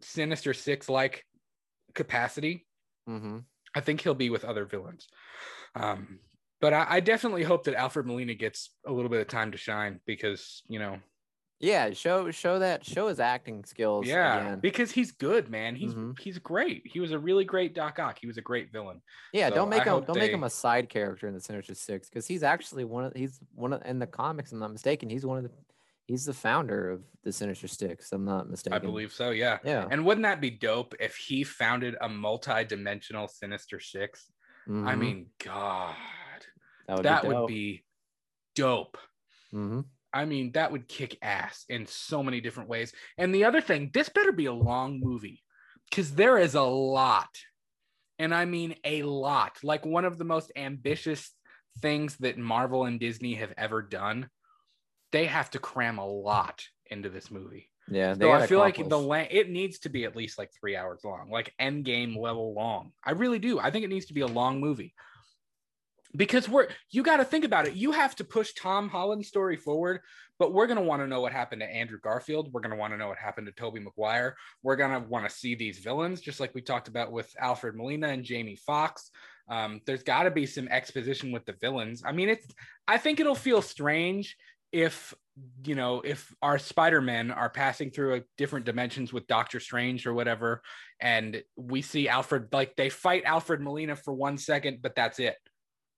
Sinister Six like capacity. I think he'll be with other villains, but I definitely hope that Alfred Molina gets a little bit of time to shine, because, you know, Yeah, show his acting skills. Yeah, again. Because he's good, man. He's great. He was a really great Doc Ock. He was a great villain. Yeah, so don't make him a side character in the Sinister Six, because he's actually one of in the comics. I'm not mistaken. He's the founder of the Sinister Six. I'm not mistaken. I believe so. Yeah. Yeah. And wouldn't that be dope if he founded a multi-dimensional Sinister Six? Mm-hmm. I mean, God, that would be dope. Mm-hmm. I mean, that would kick ass in so many different ways. And the other thing, this better be a long movie, because there is a lot. And I mean a lot. Like, one of the most ambitious things that Marvel and Disney have ever done, they have to cram a lot into this movie. Yeah. So I feel like it needs to be at least like 3 hours long, like Endgame level long. I really do. I think it needs to be a long movie. Because you got to think about it. You have to push Tom Holland's story forward, but we're going to want to know what happened to Andrew Garfield. We're going to want to know what happened to Tobey Maguire. We're going to want to see these villains, just like we talked about with Alfred Molina and Jamie Foxx. There's got to be some exposition with the villains. I mean, I think it'll feel strange if our Spider-Men are passing through different dimensions with Doctor Strange or whatever, and we see Alfred, like they fight Alfred Molina for 1 second, but that's it.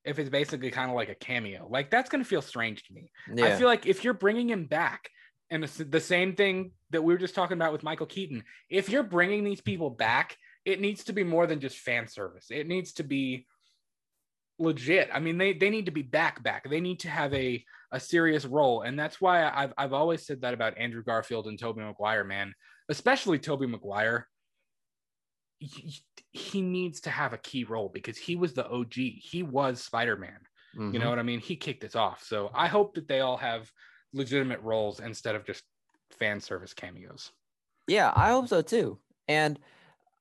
If it's basically kind of like a cameo, like that's going to feel strange to me. Yeah. I feel like if you're bringing him back, and it's the same thing that we were just talking about with Michael Keaton, if you're bringing these people back, it needs to be more than just fan service. It needs to be legit. I mean, they need to be back. They need to have a serious role. And that's why I've always said that about Andrew Garfield and Tobey Maguire, man, especially Tobey Maguire. He needs to have a key role, because he was the OG. He was Spider-Man. Mm-hmm. You know what I mean? He kicked us off. So I hope that they all have legitimate roles instead of just fan service cameos. Yeah, I hope so too. And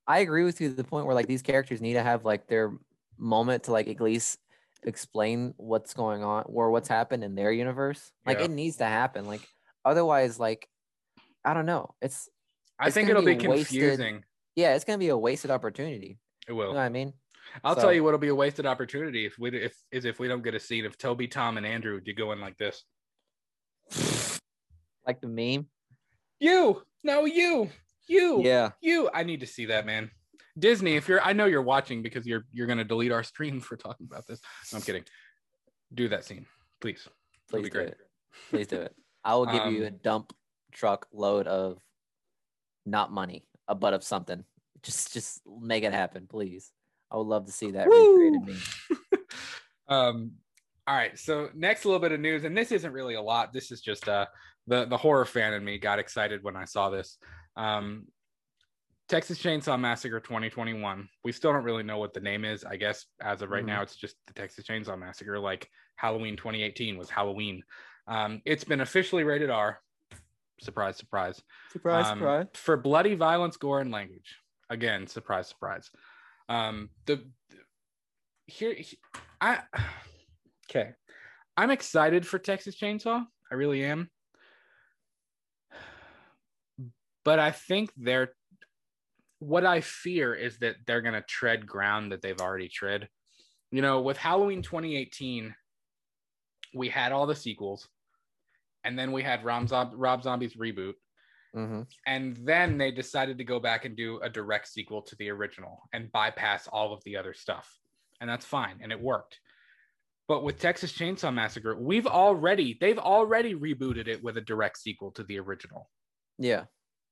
I agree with you to the point where like these characters need to have like their moment to like at least explain what's going on or what's happened in their universe. Like it needs to happen. Like otherwise, like I don't know. I think it'll be confusing. Yeah, it's going to be a wasted opportunity. It will. You know what I mean? I'll tell you what'll be a wasted opportunity if we don't get a scene of Toby, Tom, and Andrew going like this. Like the meme? You. Yeah. You. I need to see that, man. Disney, I know you're watching, because you're going to delete our stream for talking about this. No, I'm kidding. Do that scene, please. Please do great. It. Please do it. I will give you a dump truck load of not money. A butt of something. Just make it happen, please. I would love to see that recreated meme. All right, so next little bit of news, and this isn't really a lot. This is just the horror fan in me got excited when I saw this. Texas Chainsaw Massacre 2021. We still don't really know what the name is. I guess as of right now, it's just the Texas Chainsaw Massacre. Like Halloween 2018 was Halloween. It's been officially rated R. Surprise, surprise. Surprise. For bloody violence, gore, and language. Again, surprise, surprise. I'm excited for Texas Chainsaw. I really am. But I think what I fear is that they're going to tread ground that they've already tread. You know, with Halloween 2018, we had all the sequels. And then we had Rob Zombie's reboot. Mm-hmm. And then they decided to go back and do a direct sequel to the original and bypass all of the other stuff. And that's fine. And it worked. But with Texas Chainsaw Massacre, they've already rebooted it with a direct sequel to the original. Yeah.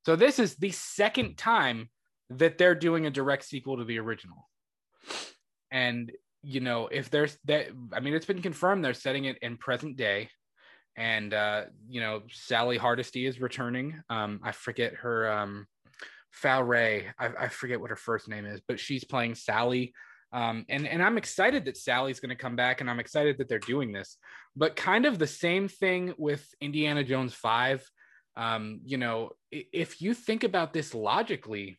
So this is the second time that they're doing a direct sequel to the original. And, you know, it's been confirmed they're setting it in present day. And, Sally Hardesty is returning. I forget her, Fowray. I forget what her first name is, but she's playing Sally. And I'm excited that Sally's going to come back, and I'm excited that they're doing this, but kind of the same thing with Indiana Jones 5. If you think about this logically,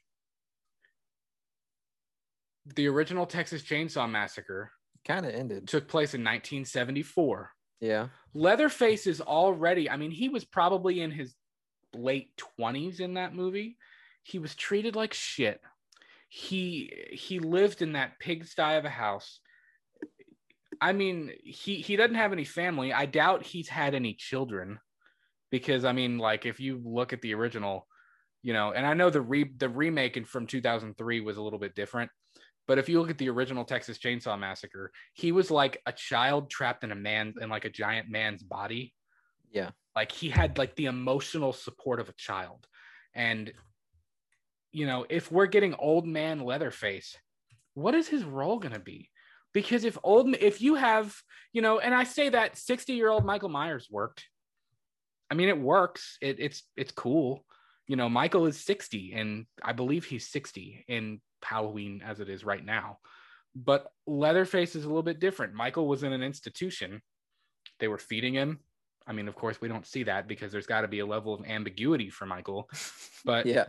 the original Texas Chainsaw Massacre kind of took place in 1974. Yeah. Leatherface is already, I mean, he was probably in his late 20s in that movie. He was treated like shit. He lived in that pigsty of a house. I mean, he doesn't have any family. I doubt he's had any children. Because I mean, like, if you look at the original, you know, and I know the remake from 2003 was a little bit different, but if you look at the original Texas Chainsaw Massacre, he was like a child trapped in a man, in like a giant man's body. Yeah. Like he had like the emotional support of a child. And, you know, if we're getting old man Leatherface, what is his role going to be? Because if you have, you know, and I say that 60-year-old Michael Myers worked. I mean, it works. It's cool. You know, Michael is 60, and I believe he's 60 in Halloween as it is right now. But Leatherface is a little bit different. Michael was in an institution. They were feeding him. I mean, of course, we don't see that because there's got to be a level of ambiguity for Michael. But, yeah,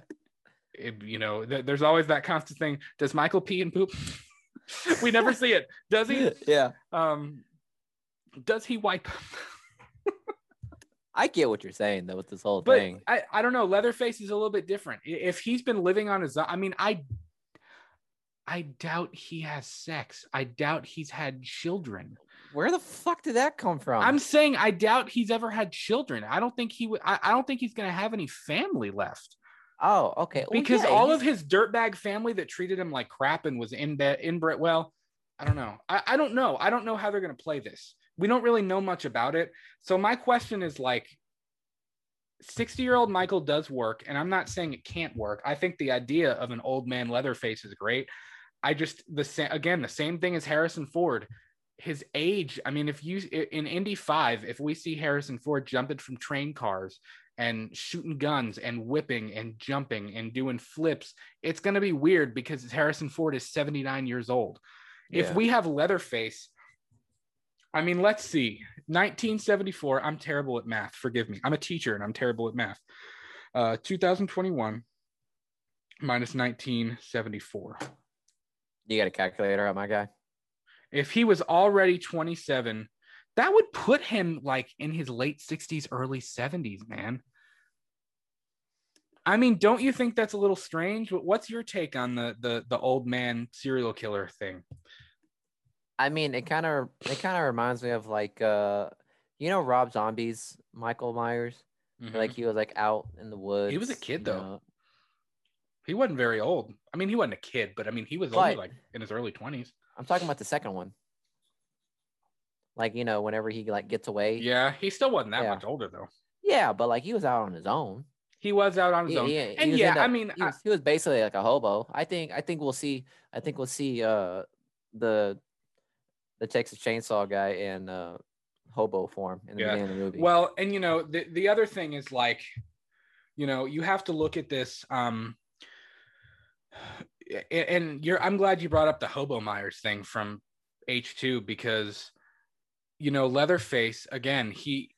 you know, there's always that constant thing. Does Michael pee and poop? We never see it. Does he? Yeah. Does he wipe? I get what you're saying, though, with this whole thing. I don't know. Leatherface is a little bit different. If he's been living on his... I mean, I doubt he has sex. I doubt he's had children. Where the fuck did that come from? I'm saying I doubt he's ever had children. I don't think he would. I don't think he's going to have any family left. Oh, okay. Well, because all of his dirtbag family that treated him like crap and was inbred. Well, I don't know. I don't know. I don't know how they're going to play this. We don't really know much about it. So my question is, like, 60-year-old Michael does work, and I'm not saying it can't work. I think the idea of an old man Leatherface is great. I just, the same thing as Harrison Ford. His age, I mean, if you, in Indy 5, if we see Harrison Ford jumping from train cars and shooting guns and whipping and jumping and doing flips, it's going to be weird because Harrison Ford is 79 years old. Yeah. If we have Leatherface, I mean, let's see. 1974. I'm terrible at math. Forgive me. I'm a teacher and I'm terrible at math. 2021 minus 1974. You got a calculator out, my guy? If he was already 27, that would put him like in his late 60s, early 70s, man. I mean, don't you think that's a little strange? What's your take on the old man serial killer thing? I mean, it kind of reminds me of like, you know, Rob Zombie's Michael Myers. Mm-hmm. Like he was like out in the woods. He was a kid though. Know. He wasn't very old. I mean, he wasn't a kid, but I mean, he was only like in his early 20s. I'm talking about the second one. Like, you know, whenever he like gets away. Yeah, he still wasn't that much older though. Yeah, but like he was out on his own. He was out on his own. He was basically like a hobo. I think we'll see the Texas Chainsaw guy in hobo form in the beginning of the movie. Well, and you know, the other thing is like, you know, you have to look at this. I'm glad you brought up the Hobo Myers thing from H2 because, you know, Leatherface, again, he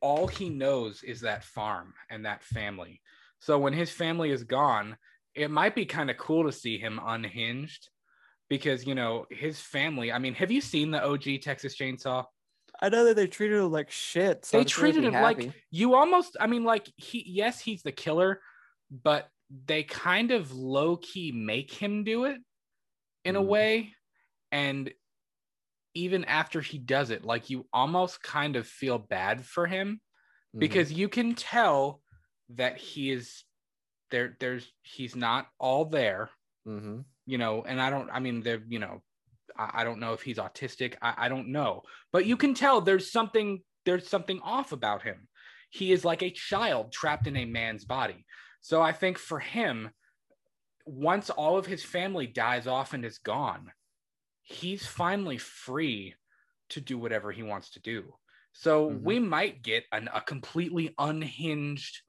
all he knows is that farm and that family. So when his family is gone, it might be kind of cool to see him unhinged. Because, you know, his family, I mean, have you seen the OG Texas Chainsaw? I know that they treated him like shit. So they treated him like, you almost, I mean, like, he's the killer, but they kind of low-key make him do it in a way. And even after he does it, like, you almost kind of feel bad for him because you can tell that he is, he's not all there. Mm-hmm. You know, and I don't know if he's autistic. I don't know, but you can tell there's something off about him. He is like a child trapped in a man's body. So I think for him, once all of his family dies off and is gone, he's finally free to do whatever he wants to do. So we might get a completely unhinged,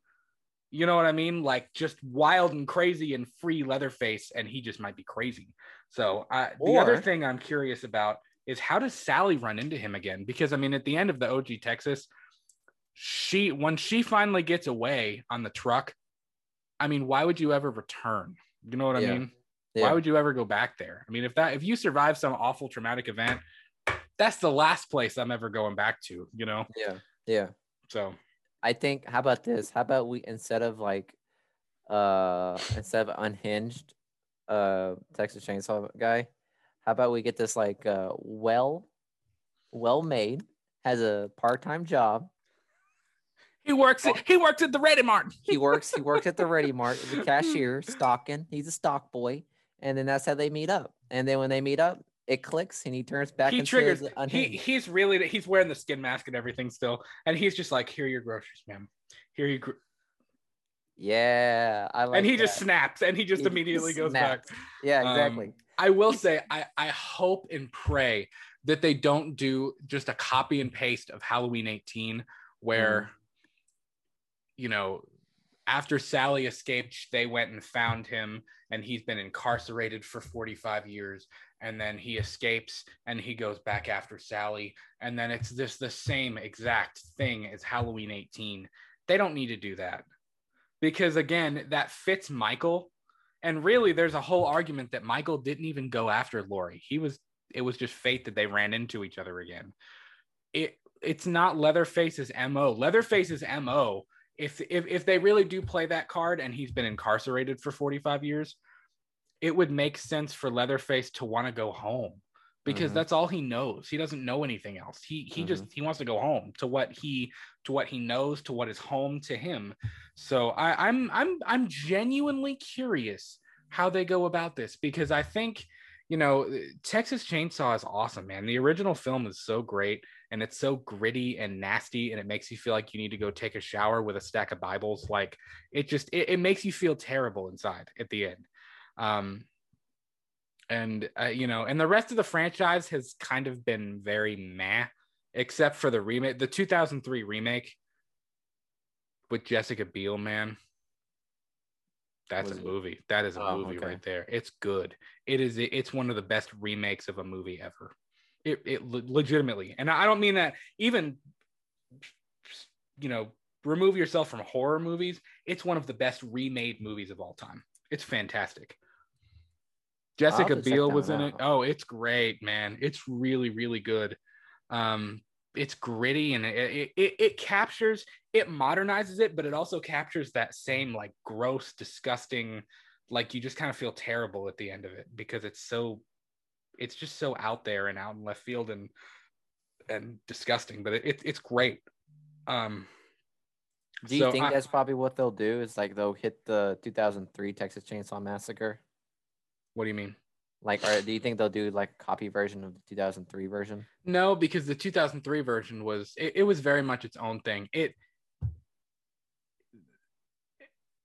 you know what I mean? Like just wild and crazy and free Leatherface, and he just might be crazy. So the other thing I'm curious about is how does Sally run into him again? Because I mean, at the end of the OG Texas, when she finally gets away on the truck, I mean, why would you ever return? You know what I mean? Yeah. Why would you ever go back there? I mean, if you survive some awful traumatic event, that's the last place I'm ever going back to, you know? Yeah. Yeah. So I think, how about this? How about we, instead of unhinged Texas Chainsaw guy, how about we get this like well-made, has a part-time job, He works at the Ready Mart. He worked at the Ready Mart as a cashier, stocking. He's a stock boy. And then that's how they meet up. And then when they meet up, it clicks and he turns back. He triggers. He's wearing the skin mask and everything still. And he's just like, here are your groceries, ma'am. Here you go. Yeah. I like and he that. Just snaps and he just immediately goes back. Yeah, exactly. I will say, I hope and pray that they don't do just a copy and paste of Halloween 18 where, you know, after Sally escaped, they went and found him and he's been incarcerated for 45 years. And then he escapes and he goes back after Sally. And then it's the same exact thing as Halloween 18. They don't need to do that because, again, that fits Michael. And really, there's a whole argument that Michael didn't even go after Laurie. It was just fate that they ran into each other again. It's not Leatherface's MO. Leatherface's MO, if they really do play that card and he's been incarcerated for 45 years, it would make sense for Leatherface to want to go home because that's all he knows. He doesn't know anything else. He wants to go home to what he knows, to what is home to him. So I'm genuinely curious how they go about this because I think, you know, Texas Chainsaw is awesome, man. The original film is so great and it's so gritty and nasty and it makes you feel like you need to go take a shower with a stack of Bibles. Like it makes you feel terrible inside at the end. You know, and the rest of the franchise has kind of been very meh, except for the remake, the 2003 remake with Jessica Biel, man. That's a movie. That is a movie right there. It's good. It's one of the best remakes of a movie ever. It legitimately, and I don't mean that even, you know, remove yourself from horror movies. It's one of the best remade movies of all time. It's fantastic. Jessica Biel was in it. Oh, it's great, man. It's really, really good. It's gritty and it captures, it modernizes it, but it also captures that same like gross, disgusting, like you just kind of feel terrible at the end of it because it's just so out there and out in left field and disgusting, but it's great. Do you think that's probably what they'll do is like they'll hit the 2003 Texas Chainsaw Massacre? What do you mean? Like, do you think they'll do like a copy version of the 2003 version? No, because the 2003 version was it was very much its own thing.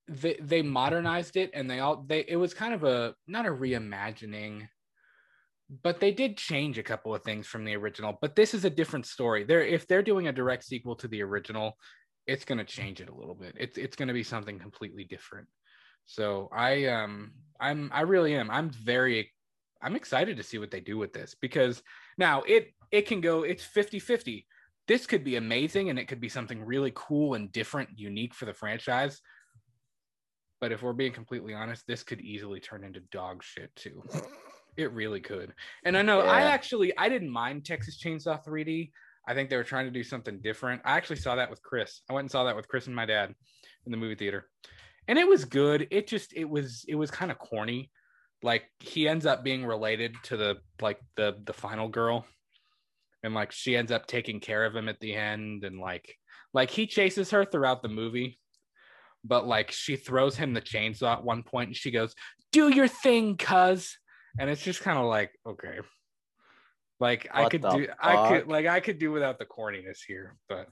They modernized it, and it was kind of not a reimagining, but they did change a couple of things from the original. But this is a different story. If they're doing a direct sequel to the original, it's going to change it a little bit. It's going to be something completely different. So I'm excited to see what they do with this because now it can go, it's 50-50. This could be amazing and it could be something really cool and different, unique for the franchise. But if we're being completely honest, this could easily turn into dog shit too. It really could. And I know I didn't mind Texas Chainsaw 3D. I think they were trying to do something different. I actually saw that with Chris. I went and saw that with Chris and my dad in the movie theater. And it was good. It was kind of corny. Like he ends up being related to the final girl, and like she ends up taking care of him at the end, and like he chases her throughout the movie, but like she throws him the chainsaw at one point, and she goes, "Do your thing, cuz," and it's just kind of like, okay, like I could do without the corniness here. But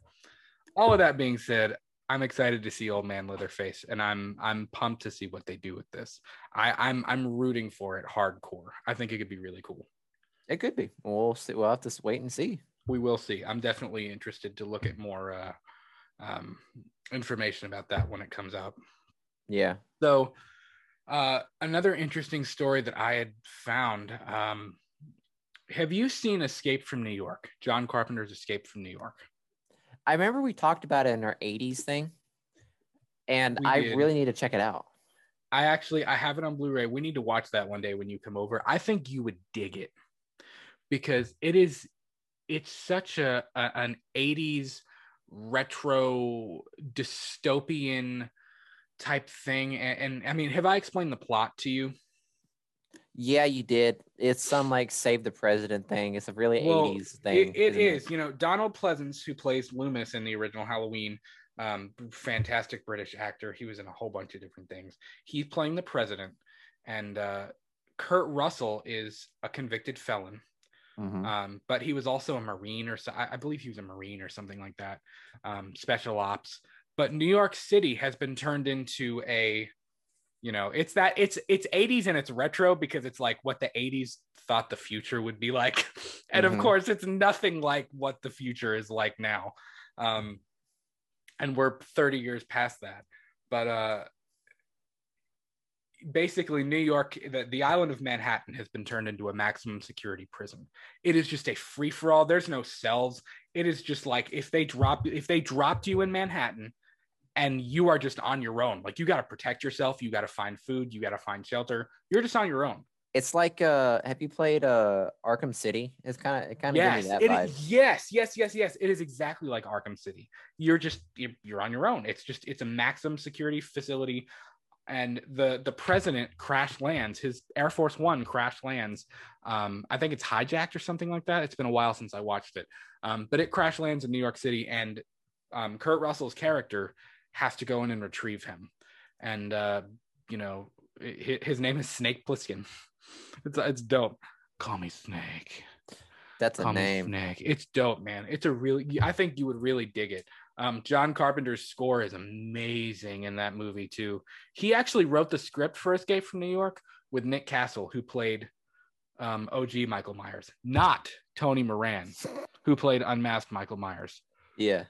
all of that being said, I'm excited to see Old Man Leatherface, and I'm pumped to see what they do with this. I'm rooting for it hardcore. I think it could be really cool. It could be. We'll see. We'll have to wait and see. We will see. I'm definitely interested to look at more information about that when it comes out. Yeah. So another interesting story that I had found. Have you seen Escape from New York? John Carpenter's Escape from New York. I remember we talked about it in our 80s thing, and I really need to check it out. I have it on Blu-ray. We need to watch that one day when you come over. I think you would dig it because it's such an 80s retro dystopian type thing. And I mean, have I explained the plot to you? Yeah, you did. It's some like Save the President thing. It's a really 80s thing. It is. You know, Donald Pleasance, who plays Loomis in the original Halloween, Fantastic British actor. He was in a whole bunch of different things. He's playing the president, and Kurt Russell is a convicted felon. Mm-hmm. But he was also a Marine, or so I believe he was a Marine or something like that, special ops. But New York City has been turned into a, you know, it's 80s and it's retro because it's like what the 80s thought the future would be like. And mm-hmm. of course, it's nothing like what the future is like now. And we're 30 years past that. But basically New York, the island of Manhattan has been turned into a maximum security prison. It is just a free-for-all. There's no cells. It is just like if they dropped you in Manhattan and you are just on your own. Like, you got to protect yourself. You got to find food. You got to find shelter. You're just on your own. It's like, have you played Arkham City? It's kind of yes, giving me that vibe. Yes. It is exactly like Arkham City. You're on your own. It's a maximum security facility, and the president crash lands. His Air Force One crash lands. I think it's hijacked or something like that. It's been a while since I watched it, but it crash lands in New York City, and Kurt Russell's character has to go in and retrieve him, and his name is Snake Plissken. It's dope. Call me Snake. That's a name. Snake. It's dope, man. It's a really. I think you would really dig it. John Carpenter's score is amazing in that movie too. He actually wrote the script for Escape from New York with Nick Castle, who played OG Michael Myers, not Tony Moran, who played Unmasked Michael Myers. Yeah.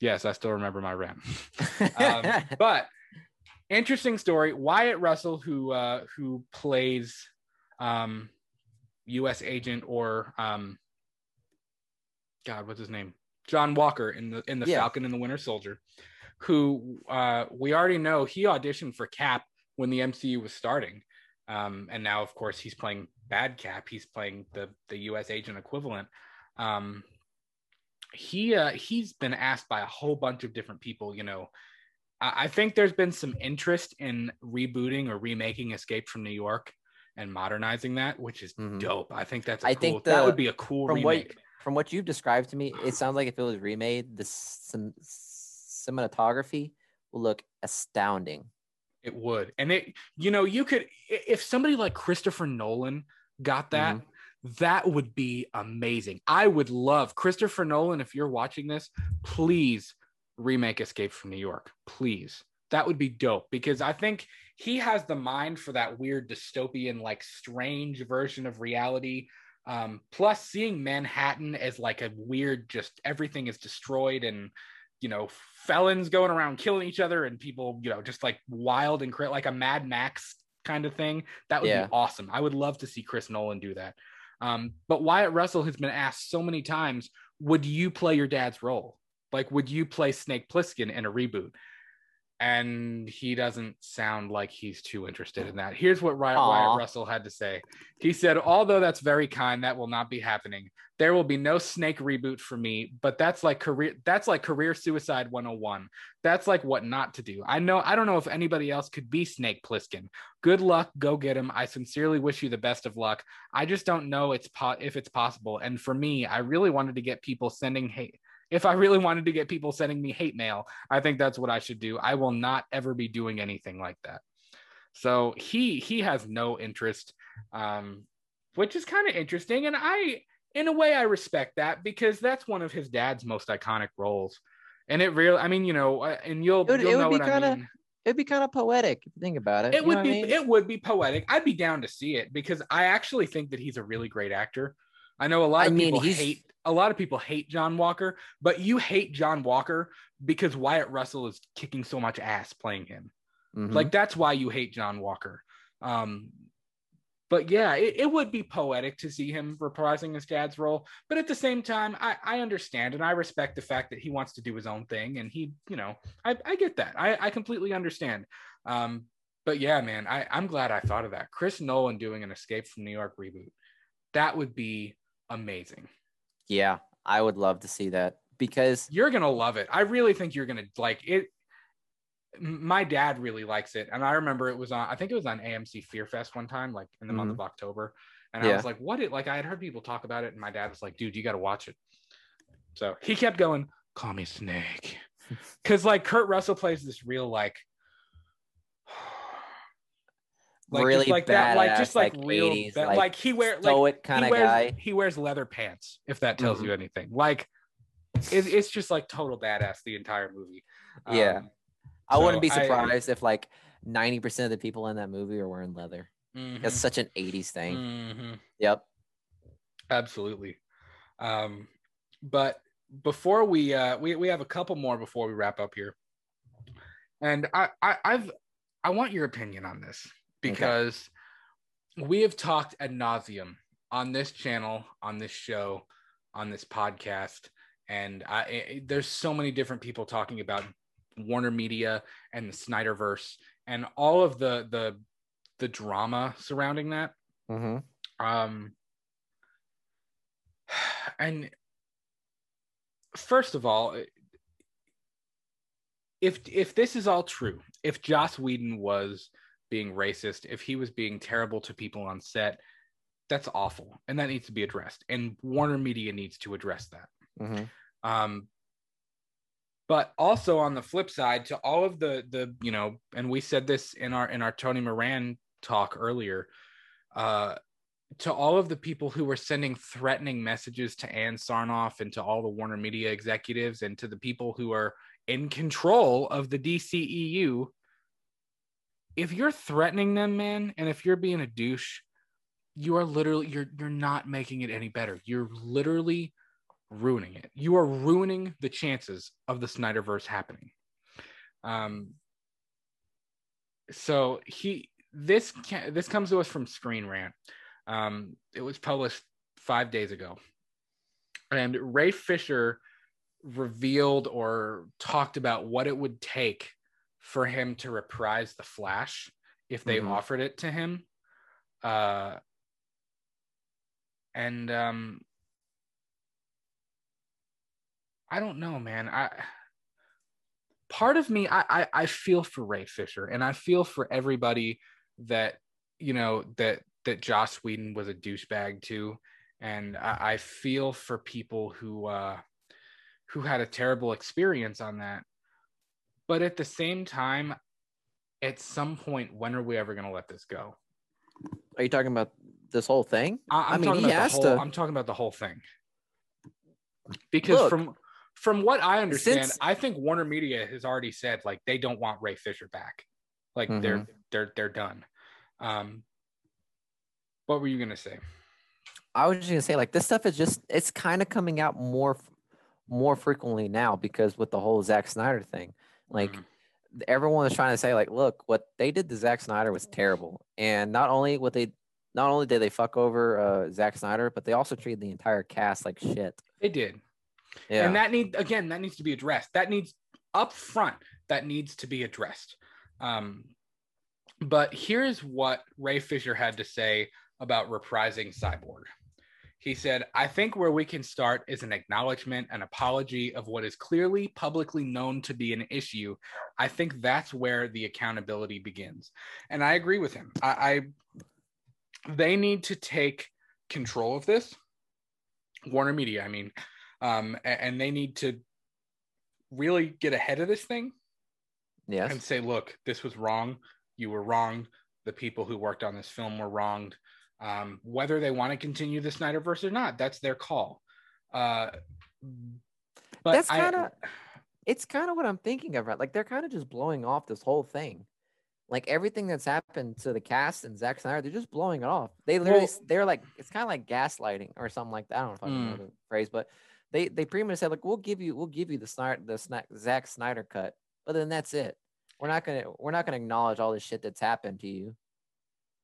Yes, I still remember my rant. But interesting story. Wyatt Russell, who plays U.S. agent or God, what's his name? John Walker in the yeah. Falcon and the Winter Soldier, who we already know he auditioned for Cap when the MCU was starting, and now of course he's playing bad Cap. He's playing the U.S. agent equivalent. He's been asked by a whole bunch of different people. You know, I think there's been some interest in rebooting or remaking Escape from New York and modernizing that, which is mm-hmm. dope. I think that would be a cool remake. From what you've described to me, it sounds like if it was remade, the cinematography will look astounding. It would. And it, you know, you could, if somebody like Christopher Nolan got that, mm-hmm. that would be amazing. I would love Christopher Nolan. If you're watching this, please remake Escape from New York, please. That would be dope, because I think he has the mind for that weird dystopian, like strange version of reality. Plus seeing Manhattan as like a weird, just everything is destroyed and, you know, felons going around killing each other and people, you know, just like wild and like a Mad Max kind of thing. That would yeah. be awesome. I would love to see Chris Nolan do that. But Wyatt Russell has been asked so many times, would you play your dad's role? Like, would you play Snake Plissken in a reboot? And he doesn't sound like he's too interested in that. Here's what Wyatt Russell had to say. He said, although that's very kind, that will not be happening. There will be no Snake reboot for me, but that's like career suicide 101. That's like what not to do. I don't know if anybody else could be Snake Plissken. Good luck. Go get him. I sincerely wish you the best of luck. I just don't know if it's possible. And for me, I really wanted to get people sending hate. If I really wanted to get people sending me hate mail, I think that's what I should do. I will not ever be doing anything like that. So he has no interest, which is kind of interesting. And in a way, I respect that, because that's one of his dad's most iconic roles. And it really, I mean, you know, and you'll know what I mean. It'd be kind of poetic if you think about it. It would be poetic. I'd be down to see it, because I actually think that he's a really great actor. I know a lot of people hate John Walker, but you hate John Walker because Wyatt Russell is kicking so much ass playing him. Mm-hmm. Like, that's why you hate John Walker. But yeah, it would be poetic to see him reprising his dad's role. But at the same time, I understand and I respect the fact that he wants to do his own thing. And he, you know, I get that. I completely understand. But yeah, man, I'm glad I thought of that. Chris Nolan doing an Escape from New York reboot. That would be amazing. Yeah, I would love to see that, because you're going to love it. I really think you're going to like it. My dad really likes it. And I remember I think it was on AMC Fear Fest one time, like in the month of October. And yeah. I was like, I had heard people talk about it. And my dad was like, dude, you got to watch it. So he kept going, call me Snake. Because like Kurt Russell plays this real like really like bad, like just like real 80s, like he wears stoic kind of guy. He wears leather pants, if that tells you anything. Like it's just like total badass the entire movie. Yeah, I wouldn't be surprised if like 90% of the people in that movie are wearing leather. That's such an 80s thing. Yep, absolutely. But before we have a couple more before we wrap up here, and I want your opinion on this, because we have talked ad nauseum on this channel, on this show, on this podcast, and there's so many different people talking about Warner Media and the Snyderverse and all of the drama surrounding that. And first of all, if this is all true, if Joss Whedon was being racist, if he was being terrible to people on set, that's awful, and that needs to be addressed, and Warner Media needs to address that. But also on the flip side to all of the you know, and we said this in our Tony Moran talk earlier, to all of the people who were sending threatening messages to Ann Sarnoff and to all the Warner Media executives and to the people who are in control of the DCEU, if you're threatening them, man, and if you're being a douche, you are literally, you're not making it any better. You're literally ruining it. You are ruining the chances of the Snyderverse happening. So this comes to us from Screen Rant. It was published 5 days ago, and Ray Fisher revealed or talked about what it would take for him to reprise the Flash if they offered it to him. I don't know, man. Part of me, I feel for Ray Fisher, and I feel for everybody that, you know, that Joss Whedon was a douchebag to, and I feel for people who had a terrible experience on that. But at the same time, at some point, when are we ever going to let this go? Are you talking about this whole thing? I'm talking about the whole thing. Because from what I understand, I think Warner Media has already said like they don't want Ray Fisher back. Like they're done. What were you gonna say? I was just gonna say, like, this stuff is just, it's kind of coming out more frequently now because with the whole Zack Snyder thing, like everyone is trying to say like, look, what they did to Zack Snyder was terrible, and not only did they fuck over Zack Snyder, but they also treated the entire cast like shit. They did. Yeah. And that needs to be addressed. That needs up front. That needs to be addressed. But here's what Ray Fisher had to say about reprising Cyborg. He said, "I think where we can start is an acknowledgement, an apology of what is clearly publicly known to be an issue. I think that's where the accountability begins." And I agree with him. They need to take control of this. Warner Media, I mean. And they need to really get ahead of this thing, and say, look, this was wrong. You were wronged. The people who worked on this film were wronged. Whether they want to continue the Snyderverse or not, that's their call. But that's it's kind of what I'm thinking of, right? Like they're kind of just blowing off this whole thing. Like everything that's happened to the cast and Zack Snyder, they're just blowing it off. They literally, they're like, it's kind of like gaslighting or something like that. I don't know if I know the phrase, but they pretty much said like, we'll give you the Zack Snyder cut, but then that's it. We're not gonna acknowledge all this shit that's happened to you,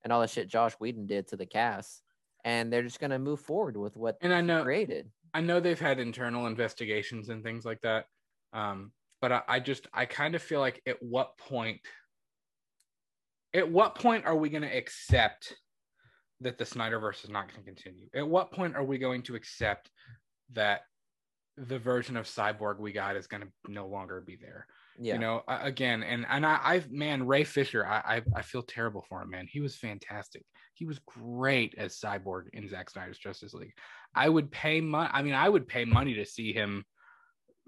and all the shit Joss Whedon did to the cast, and they're just gonna move forward with what created. I know they've had internal investigations and things like that, but I kind of feel like at what point are we going to accept that the Snyderverse is not going to continue? At what point are we going to accept that the version of Cyborg we got is going to no longer be there? Yeah. You know, again, and Ray Fisher, I feel terrible for him, man. He was fantastic. He was great as Cyborg in Zack Snyder's Justice League. I would pay money to see him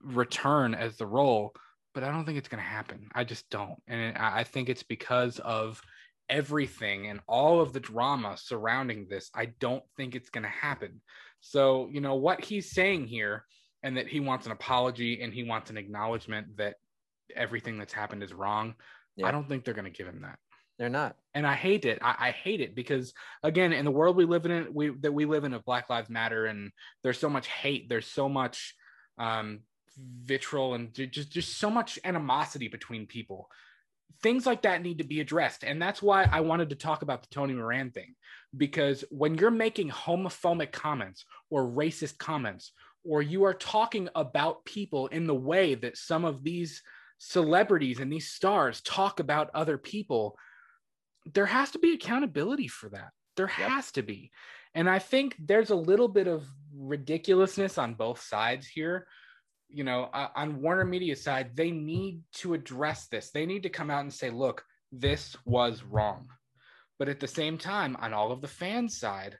return as the role, but I don't think it's going to happen. I just don't. And I think it's because of everything and all of the drama surrounding this. I don't think it's going to happen. So, you know, what he's saying here, and that he wants an apology and he wants an acknowledgement that everything that's happened is wrong. Yeah. I don't think they're going to give him that. They're not. And I hate it. I hate it because, again, in the world we live in, we live in, of Black Lives Matter, and there's so much hate. There's so much vitriol and just so much animosity between people. Things like that need to be addressed. And that's why I wanted to talk about the Tony Moran thing, because when you're making homophobic comments or racist comments, or you are talking about people in the way that some of these celebrities and these stars talk about other people, there has to be accountability for that. There has to be. And I think there's a little bit of ridiculousness on both sides here. You know, on Warner Media's side, they need to address this. They need to come out and say, look, this was wrong. But at the same time, on all of the fans' side,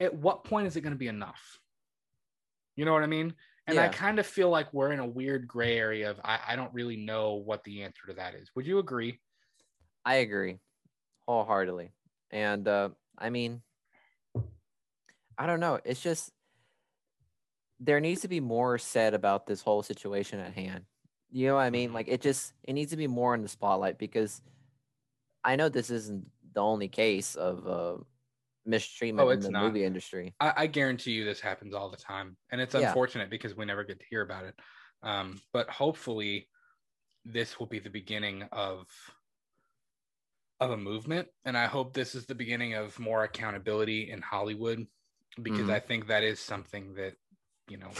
at what point is it going to be enough? You know what I mean? And I kind of feel like we're in a weird gray area of, I don't really know what the answer to that is. Would you agree? I agree wholeheartedly. And I mean, I don't know. It's just, there needs to be more said about this whole situation at hand. You know what I mean? Like, it needs to be more in the spotlight, because I know this isn't the only case of mistreatment in the movie industry. I guarantee you this happens all the time, and it's unfortunate because we never get to hear about it. But hopefully this will be the beginning of a movement, and I hope this is the beginning of more accountability in Hollywood, because I think that is something that, you know,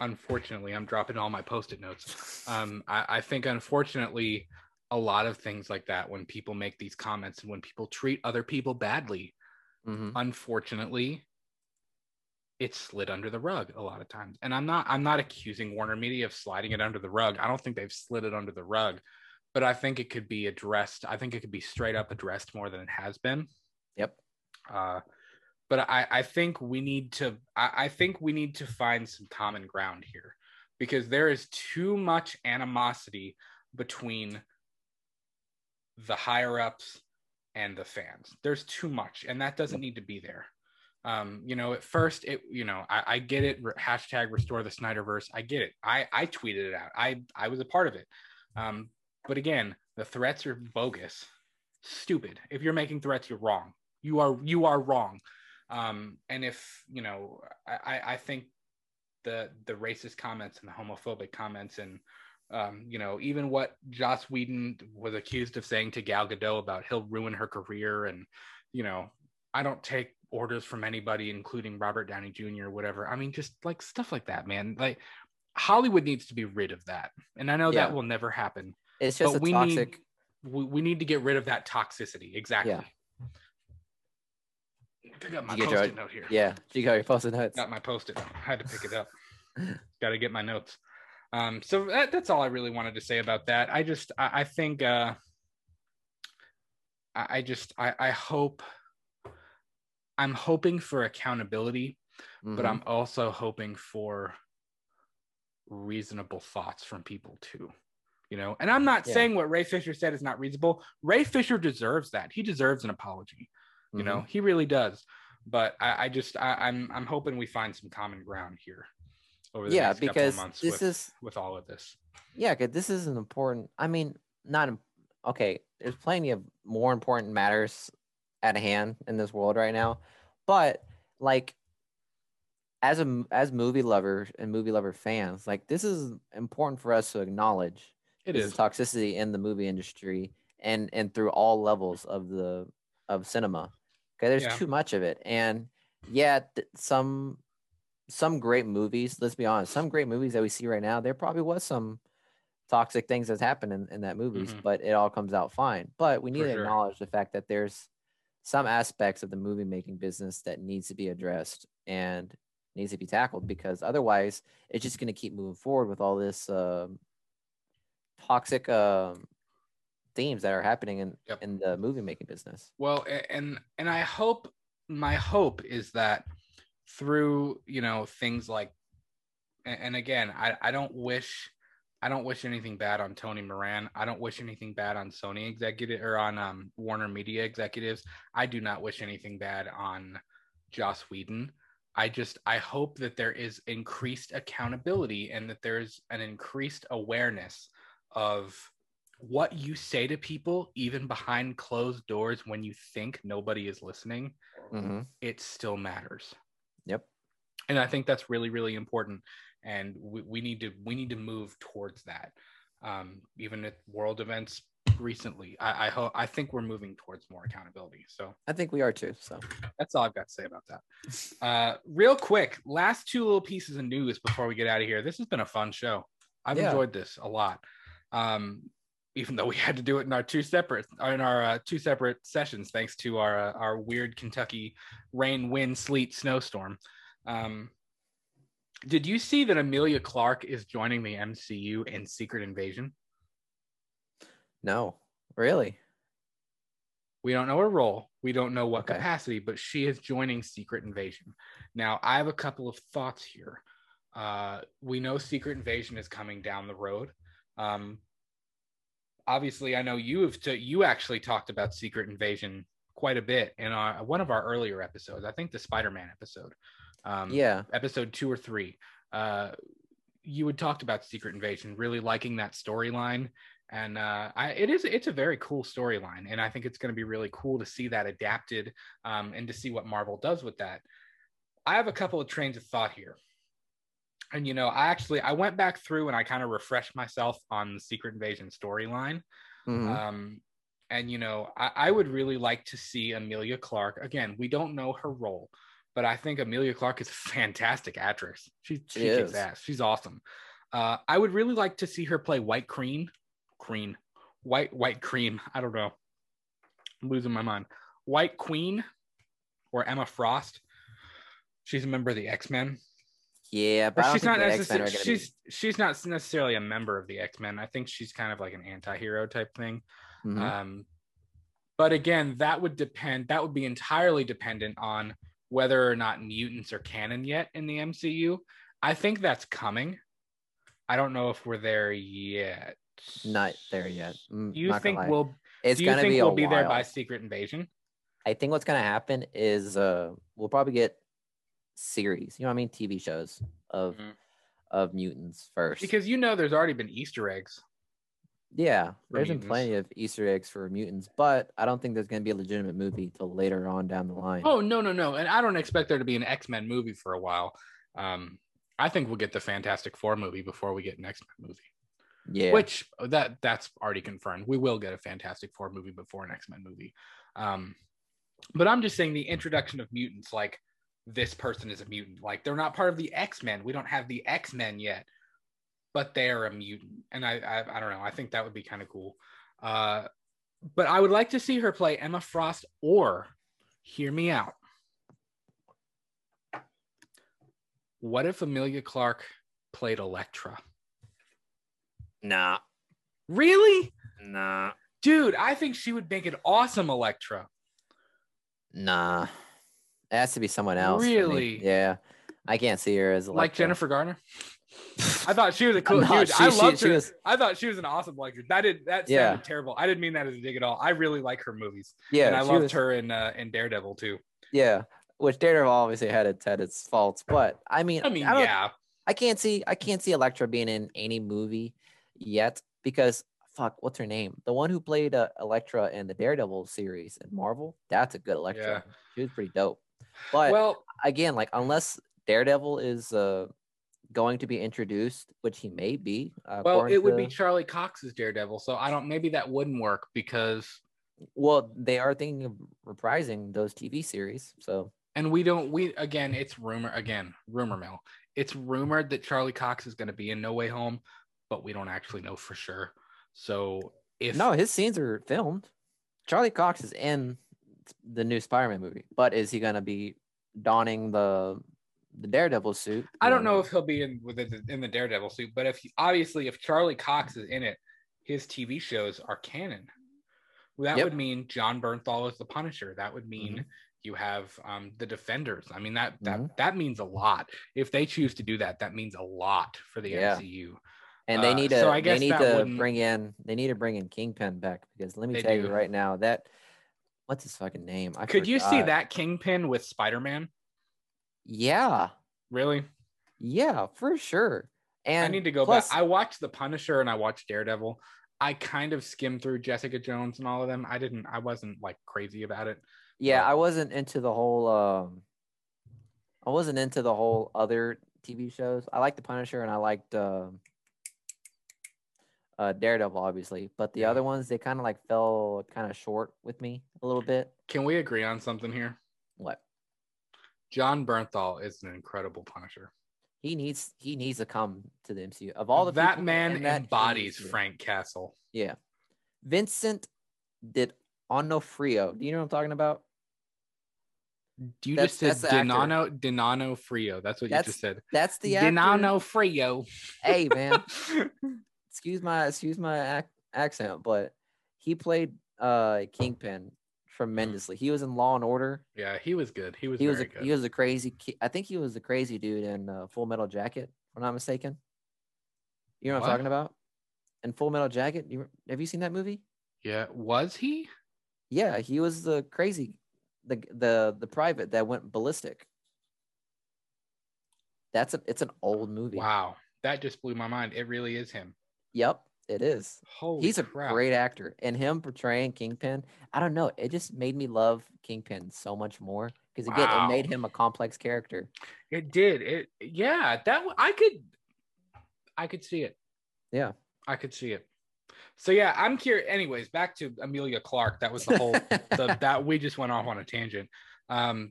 unfortunately, I'm dropping all my post-it notes. I think, unfortunately, a lot of things like that, when people make these comments and when people treat other people badly, unfortunately, it's slid under the rug a lot of times. And I'm not accusing Warner Media of sliding it under the rug. I don't think they've slid it under the rug, but I think it could be addressed. I think it could be straight up addressed more than it has been. Yep. But I think we need to find some common ground here, because there is too much animosity between the higher ups and the fans. There's too much, and that doesn't need to be there. You know, at first, I get it. Hashtag restore the Snyderverse. I get it. I tweeted it out. I was a part of it. But again, the threats are bogus, stupid. If you're making threats, you're wrong. You are wrong. And if, you know, I think the racist comments and the homophobic comments and, you know, even what Joss Whedon was accused of saying to Gal Gadot about he'll ruin her career. And, you know, I don't take orders from anybody, including Robert Downey Jr. or whatever. I mean, just like stuff like that, man, like Hollywood needs to be rid of that. And I know that will never happen. It's just toxic. We need to get rid of that toxicity. Exactly. Yeah. Pick up my post-it note here. Yeah, you got your post-it notes. Got my post-it note. I had to pick it up. Got to get my notes. So that's all I really wanted to say about that. I'm hoping for accountability, but I'm also hoping for reasonable thoughts from people too. You know, and I'm not saying what Ray Fisher said is not reasonable. Ray Fisher deserves that. He deserves an apology. You know, he really does. But I'm hoping we find some common ground here over the next couple of months with all of this. Yeah, because this is an important, I mean, not, okay, there's plenty of more important matters at hand in this world right now. But, like, as movie lovers and movie lover fans, like, this is important for us to acknowledge. It is. Toxicity in the movie industry and through all levels of cinema. Okay, there's too much of it, and some great movies, let's be honest, some great movies that we see right now, there probably was some toxic things that's happened in that movies, but it all comes out fine. But we need to acknowledge the fact that there's some aspects of the movie making business that needs to be addressed and needs to be tackled, because otherwise it's just going to keep moving forward with all this toxic themes that are happening in the movie making business. Well, and I hope, my hope is that through, you know, things like, and again, I don't wish I don't wish anything bad on Tony Moran. I don't wish anything bad on Sony executive or on Warner Media executives. I do not wish anything bad on Joss Whedon. I hope that there is increased accountability and that there's an increased awareness of what you say to people, even behind closed doors, when you think nobody is listening. Mm-hmm. It still matters. Yep. And I think that's really, really important. And we need to move towards that. Even at world events recently, I think we're moving towards more accountability. So I think we are too. So that's all I've got to say about that. Real quick, last two little pieces of news before we get out of here. This has been a fun show. I've enjoyed this a lot. Even though we had to do it in our two separate sessions, thanks to our weird Kentucky rain, wind, sleet, snowstorm. Did you see that Emilia Clarke is joining the MCU in Secret Invasion? No, really? We don't know her role. We don't know what capacity, but she is joining Secret Invasion. Now, I have a couple of thoughts here. We know Secret Invasion is coming down the road. Obviously, I know you actually talked about Secret Invasion quite a bit in one of our earlier episodes. I think the Spider-Man episode. Episode 2 or 3, you had talked about Secret Invasion, really liking that storyline, and it's a very cool storyline, and I think it's going to be really cool to see that adapted, and to see what Marvel does with that. I have a couple of trains of thought here, and I went back through and I kind of refreshed myself on the Secret Invasion storyline. Mm-hmm. And I would really like to see Emilia Clarke again. We don't know her role, but I think Emilia Clarke is a fantastic actress. She kicks ass. She's awesome. I would really like to see her play White Queen. I don't know. I'm losing my mind. White Queen or Emma Frost. She's a member of the X-Men. Yeah, but she's not necessarily a member of the X-Men. I think she's kind of like an anti-hero type thing. Mm-hmm. But again, that would be entirely dependent on whether or not mutants are canon yet in the MCU. I think that's coming. I don't know if we're there yet. Not there yet. Do you think we'll be there by Secret Invasion? I think what's going to happen is we'll probably get series, TV shows of mutants first. Because there's already been Easter eggs. Yeah, there's been plenty of Easter eggs for mutants, but I don't think there's going to be a legitimate movie till later on down the line. Oh, no. And I don't expect there to be an X-Men movie for a while. I think we'll get the Fantastic Four movie before we get an X-Men movie. Yeah. Which that's already confirmed. We will get a Fantastic Four movie before an X-Men movie. But I'm just saying the introduction of mutants, like this person is a mutant. Like they're not part of the X-Men. We don't have the X-Men yet, but they are a mutant. And I don't know. I think that would be kind of cool. But I would like to see her play Emma Frost or, hear me out, what if Emilia Clarke played Elektra? Nah. Really? Nah. Dude, I think she would make an awesome Elektra. Nah. It has to be someone else. Really? Yeah. I can't see her as Elektra. Like Jennifer Garner? I thought she was a cool dude. I loved her. I thought she was an awesome lecturer. That sounded terrible. I didn't mean that as a dig at all. I really like her movies. Yeah, and I loved her in Daredevil too. Yeah, which Daredevil obviously had its faults, but I can't see Elektra being in any movie yet because what's her name? The one who played Elektra in the Daredevil series in Marvel. That's a good Elektra. Yeah. She was pretty dope. But again, unless Daredevil is going to be introduced, which he may be. It would be Charlie Cox's Daredevil, so I don't. Maybe that wouldn't work because, they are thinking of reprising those TV series. So, and we don't. It's rumor. Again, rumor mill. It's rumored that Charlie Cox is going to be in No Way Home, but we don't actually know for sure. So, his scenes are filmed. Charlie Cox is in the new Spider-Man movie, but is he going to be donning the Daredevil suit? I don't know if he'll be in the Daredevil suit, but if Charlie Cox is in it, his TV shows are canon. That would mean John Bernthal is the Punisher. That would mean you have the Defenders. I mean that means a lot. If they choose to do that, that means a lot for the MCU. And they need to bring in Kingpin back, because let me tell you right now that what's his fucking name? Could you see that Kingpin with Spider-Man? Yeah. Really? Yeah, for sure. And I need to go back. I watched The Punisher and I watched Daredevil. I kind of skimmed through Jessica Jones and all of them. I wasn't like crazy about it. Yeah, I wasn't into the whole other TV shows. I liked The Punisher and I liked Daredevil, obviously, but the other ones, they fell short with me a little bit. Can we agree on something here? What? John Bernthal is an incredible Punisher. He needs to come to the MCU. Of all the that man embodies Frank Castle. Yeah. Vincent D'Onofrio. Do you know what I'm talking about? You just said D'Onofrio. That's what you just said. That's the actor. D'Onofrio. Hey, man. Excuse my accent, but he played Kingpin tremendously. He was in Law and Order. Yeah, he was good. He was very good. He was a crazy kid. I think he was the crazy dude in Full Metal Jacket, if I'm not mistaken. You know what I'm talking about? In Full Metal Jacket, have you seen that movie? Yeah, was he? Yeah, he was the crazy, the private that went ballistic. It's an old movie. Wow, that just blew my mind. It really is him. Yep, it is. He's a great actor, and him portraying Kingpin, I don't know, it just made me love Kingpin so much more, because again, it made him a complex character. It did. I could see it. Yeah, I could see it. So yeah, I'm curious. Anyways, back to Emilia Clarke. That was the whole that we just went off on a tangent. I'm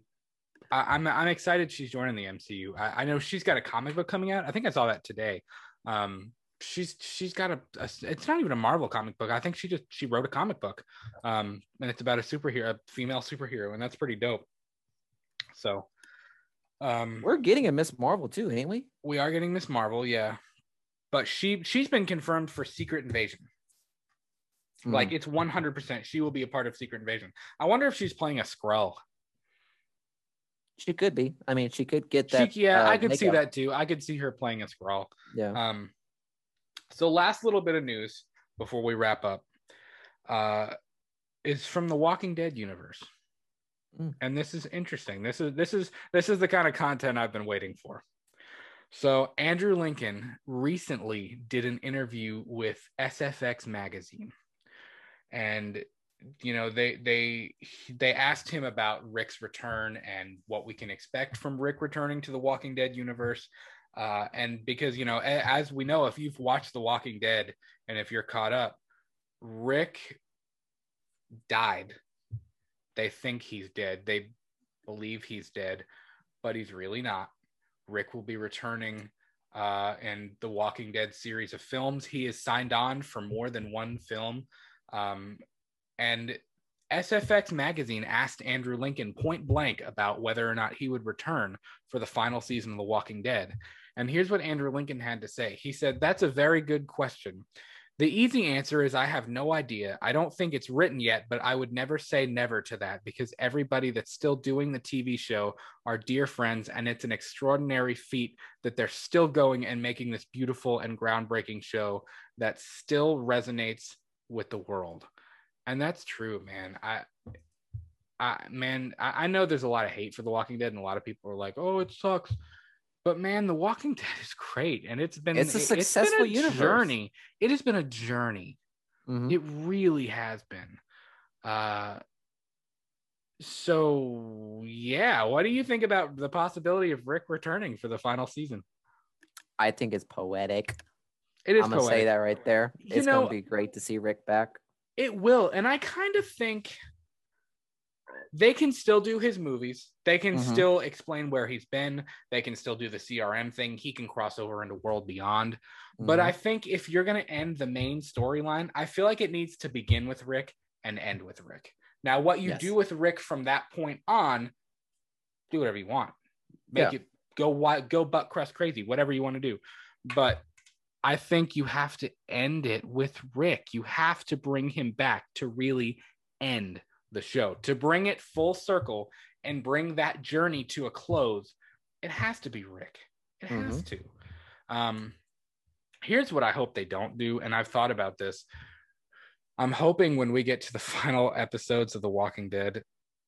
excited she's joining the MCU. I know she's got a comic book coming out. I think I saw that today. She's got a it's not even a Marvel comic book. I think she wrote a comic book, and it's about a female superhero, and that's pretty dope. So we're getting a Miss Marvel too, ain't we? We are getting Miss Marvel, yeah, but she's been confirmed for Secret Invasion. Like, it's 100% she will be a part of Secret Invasion. I wonder if she's playing a Skrull. She could be. I mean, she could get that. I could see that too. I could see her playing a Skrull. Yeah. So last little bit of news before we wrap up is from the Walking Dead universe. And this is interesting. This is the kind of content I've been waiting for. So Andrew Lincoln recently did an interview with SFX magazine, and you know, they asked him about Rick's return and what we can expect from Rick returning to the Walking Dead universe. And because, you know, as we know, if you've watched The Walking Dead and if you're caught up, Rick died. They think he's dead. They believe he's dead, but he's really not. Rick will be returning in The Walking Dead series of films. He is signed on for more than one film. And SFX magazine asked Andrew Lincoln point blank about whether or not he would return for the final season of The Walking Dead. And here's what Andrew Lincoln had to say. He said, "That's a very good question. The easy answer is I have no idea. I don't think it's written yet, but I would never say never to that, because everybody that's still doing the TV show are dear friends, and it's an extraordinary feat that they're still going and making this beautiful and groundbreaking show that still resonates with the world." And that's true, man. I know there's a lot of hate for The Walking Dead, and a lot of people are like, "Oh, it sucks," but man, The Walking Dead is great, and it's been a successful journey. It has been a journey. Mm-hmm. It really has been. So yeah, what do you think about the possibility of Rick returning for the final season? I think it's poetic. It is. I'm gonna say that right there. It's gonna be great to see Rick back. It will. And I kind of think they can still do his movies. They can still explain where he's been. They can still do the CRM thing. He can cross over into World Beyond. Mm-hmm. But I think if you're going to end the main storyline, I feel like it needs to begin with Rick and end with Rick. Now, what you do with Rick from that point on, do whatever you want. Make it go wild, go butt crust crazy, whatever you want to do. But I think you have to end it with Rick. You have to bring him back to really end the show, to bring it full circle and bring that journey to a close. It has to be Rick. It has to. Here's what I hope they don't do, and I've thought about this. I'm hoping when we get to the final episodes of The Walking Dead,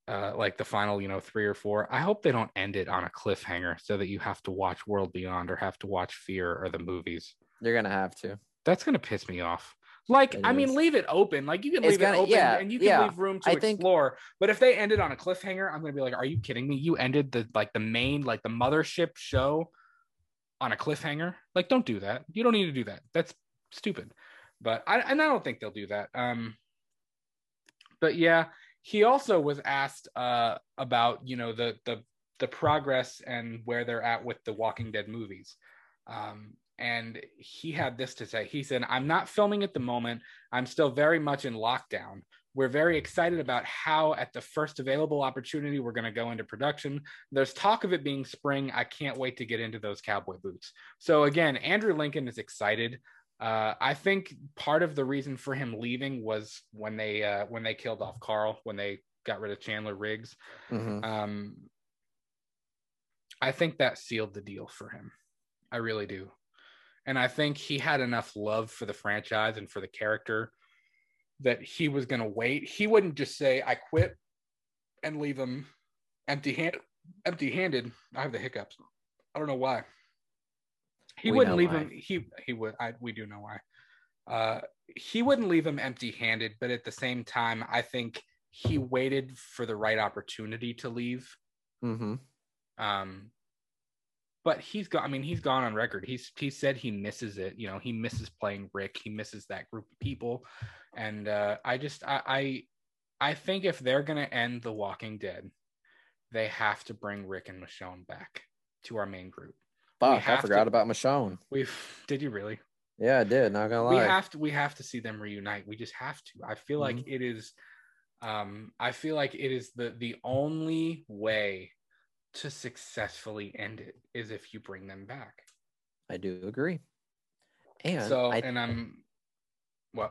like the final, you know, 3 or 4, I hope they don't end it on a cliffhanger so that you have to watch World Beyond or have to watch Fear or the movies. You're going to have to. That's going to piss me off. Like, I mean, leave it open. Like, you can leave it open, yeah, and you can leave room to explore. But if they ended on a cliffhanger, I'm going to be like, are you kidding me? You ended the main, the mothership show on a cliffhanger? Like, don't do that. You don't need to do that. That's stupid. But I don't think they'll do that. But yeah, he also was asked about, you know, the progress and where they're at with the Walking Dead movies. And he had this to say. He said, I'm not filming at the moment. I'm still very much in lockdown. We're very excited about how at the first available opportunity, we're going to go into production. There's talk of it being spring. I can't wait to get into those cowboy boots. So again, Andrew Lincoln is excited. I think part of the reason for him leaving was when they killed off Carl, when they got rid of Chandler Riggs. Mm-hmm. I think that sealed the deal for him. I really do. And I think he had enough love for the franchise and for the character that he was going to wait. He wouldn't just say, I quit, and leave him empty handed. I have the hiccups. I don't know why. We do know why. He wouldn't leave him empty handed, but at the same time, I think he waited for the right opportunity to leave. Mm-hmm. But he's gone on record. He said he misses it. You know, he misses playing Rick. He misses that group of people. And I think if they're going to end The Walking Dead, they have to bring Rick and Michonne back to our main group. Fuck, I forgot about Michonne. Did you really? Yeah, I did. Not gonna lie. We have to see them reunite. We just have to. I feel like it is. I feel like it is the only way to successfully end it is if you bring them back. I do agree. And I was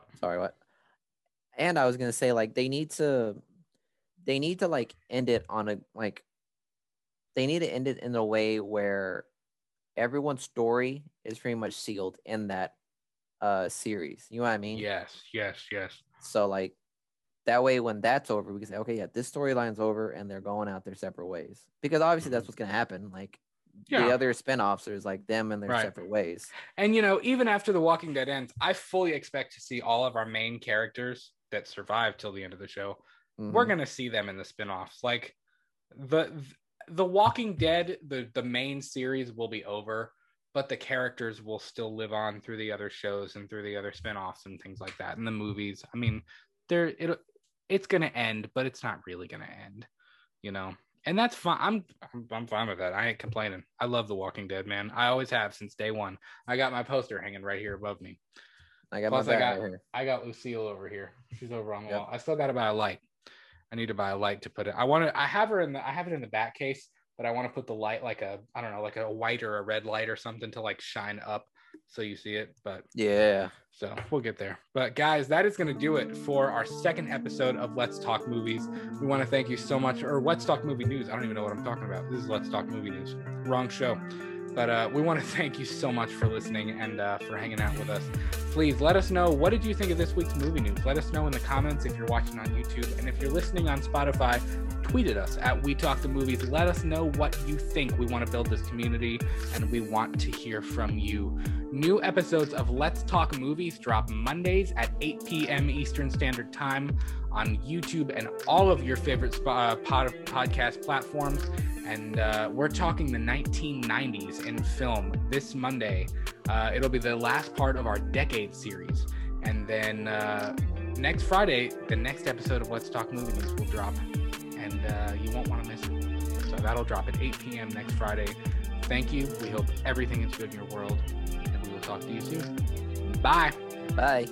gonna say, like, they need to end it on a they need to end it in a way where everyone's story is pretty much sealed in that series. You know what I mean? Yes. So that way when that's over, we can say, okay, yeah, this storyline's over and they're going out their separate ways. Because obviously that's what's going to happen. The other spinoffs are them and their separate ways. And, you know, even after The Walking Dead ends, I fully expect to see all of our main characters that survive till the end of the show. Mm-hmm. We're going to see them in the spinoffs. The Walking Dead, the main series will be over, but the characters will still live on through the other shows and through the other spinoffs and things like that, and the movies. I mean, it's going to end, but it's not really going to end, you know. And that's fine. I'm fine with that. I ain't complaining. I love The Walking Dead, man. I always have since day one. I got my poster hanging right here above me. I got Lucille over here. She's over on the wall. I still got to buy a light. I need to buy a light to put it. I have it in the back case, but I want to put the light like a white or a red light or something to shine up so you see it. But yeah, so we'll get there. But guys, that is going to do it for our second episode of Let's Talk Movies. We want to thank you so much, or Let's Talk Movie News. I don't even know what I'm talking about. This is Let's Talk Movie News. Wrong show. But we want to thank you so much for listening and for hanging out with us. Please let us know, what did you think of this week's movie news? Let us know in the comments if you're watching on YouTube. And if you're listening on Spotify, tweet at us at We Talk the Movies. Let us know what you think. We want to build this community, and we want to hear from you. New episodes of Let's Talk Movies drop Mondays at 8 p.m. Eastern Standard Time on YouTube and all of your favorite podcast platforms. And we're talking the 1990s in film this Monday. It'll be the last part of our Decade series. And then next Friday, the next episode of Let's Talk Movie News will drop. And you won't want to miss it. So that'll drop at 8 p.m. next Friday. Thank you. We hope everything is good in your world. And we will talk to you soon. Bye. Bye.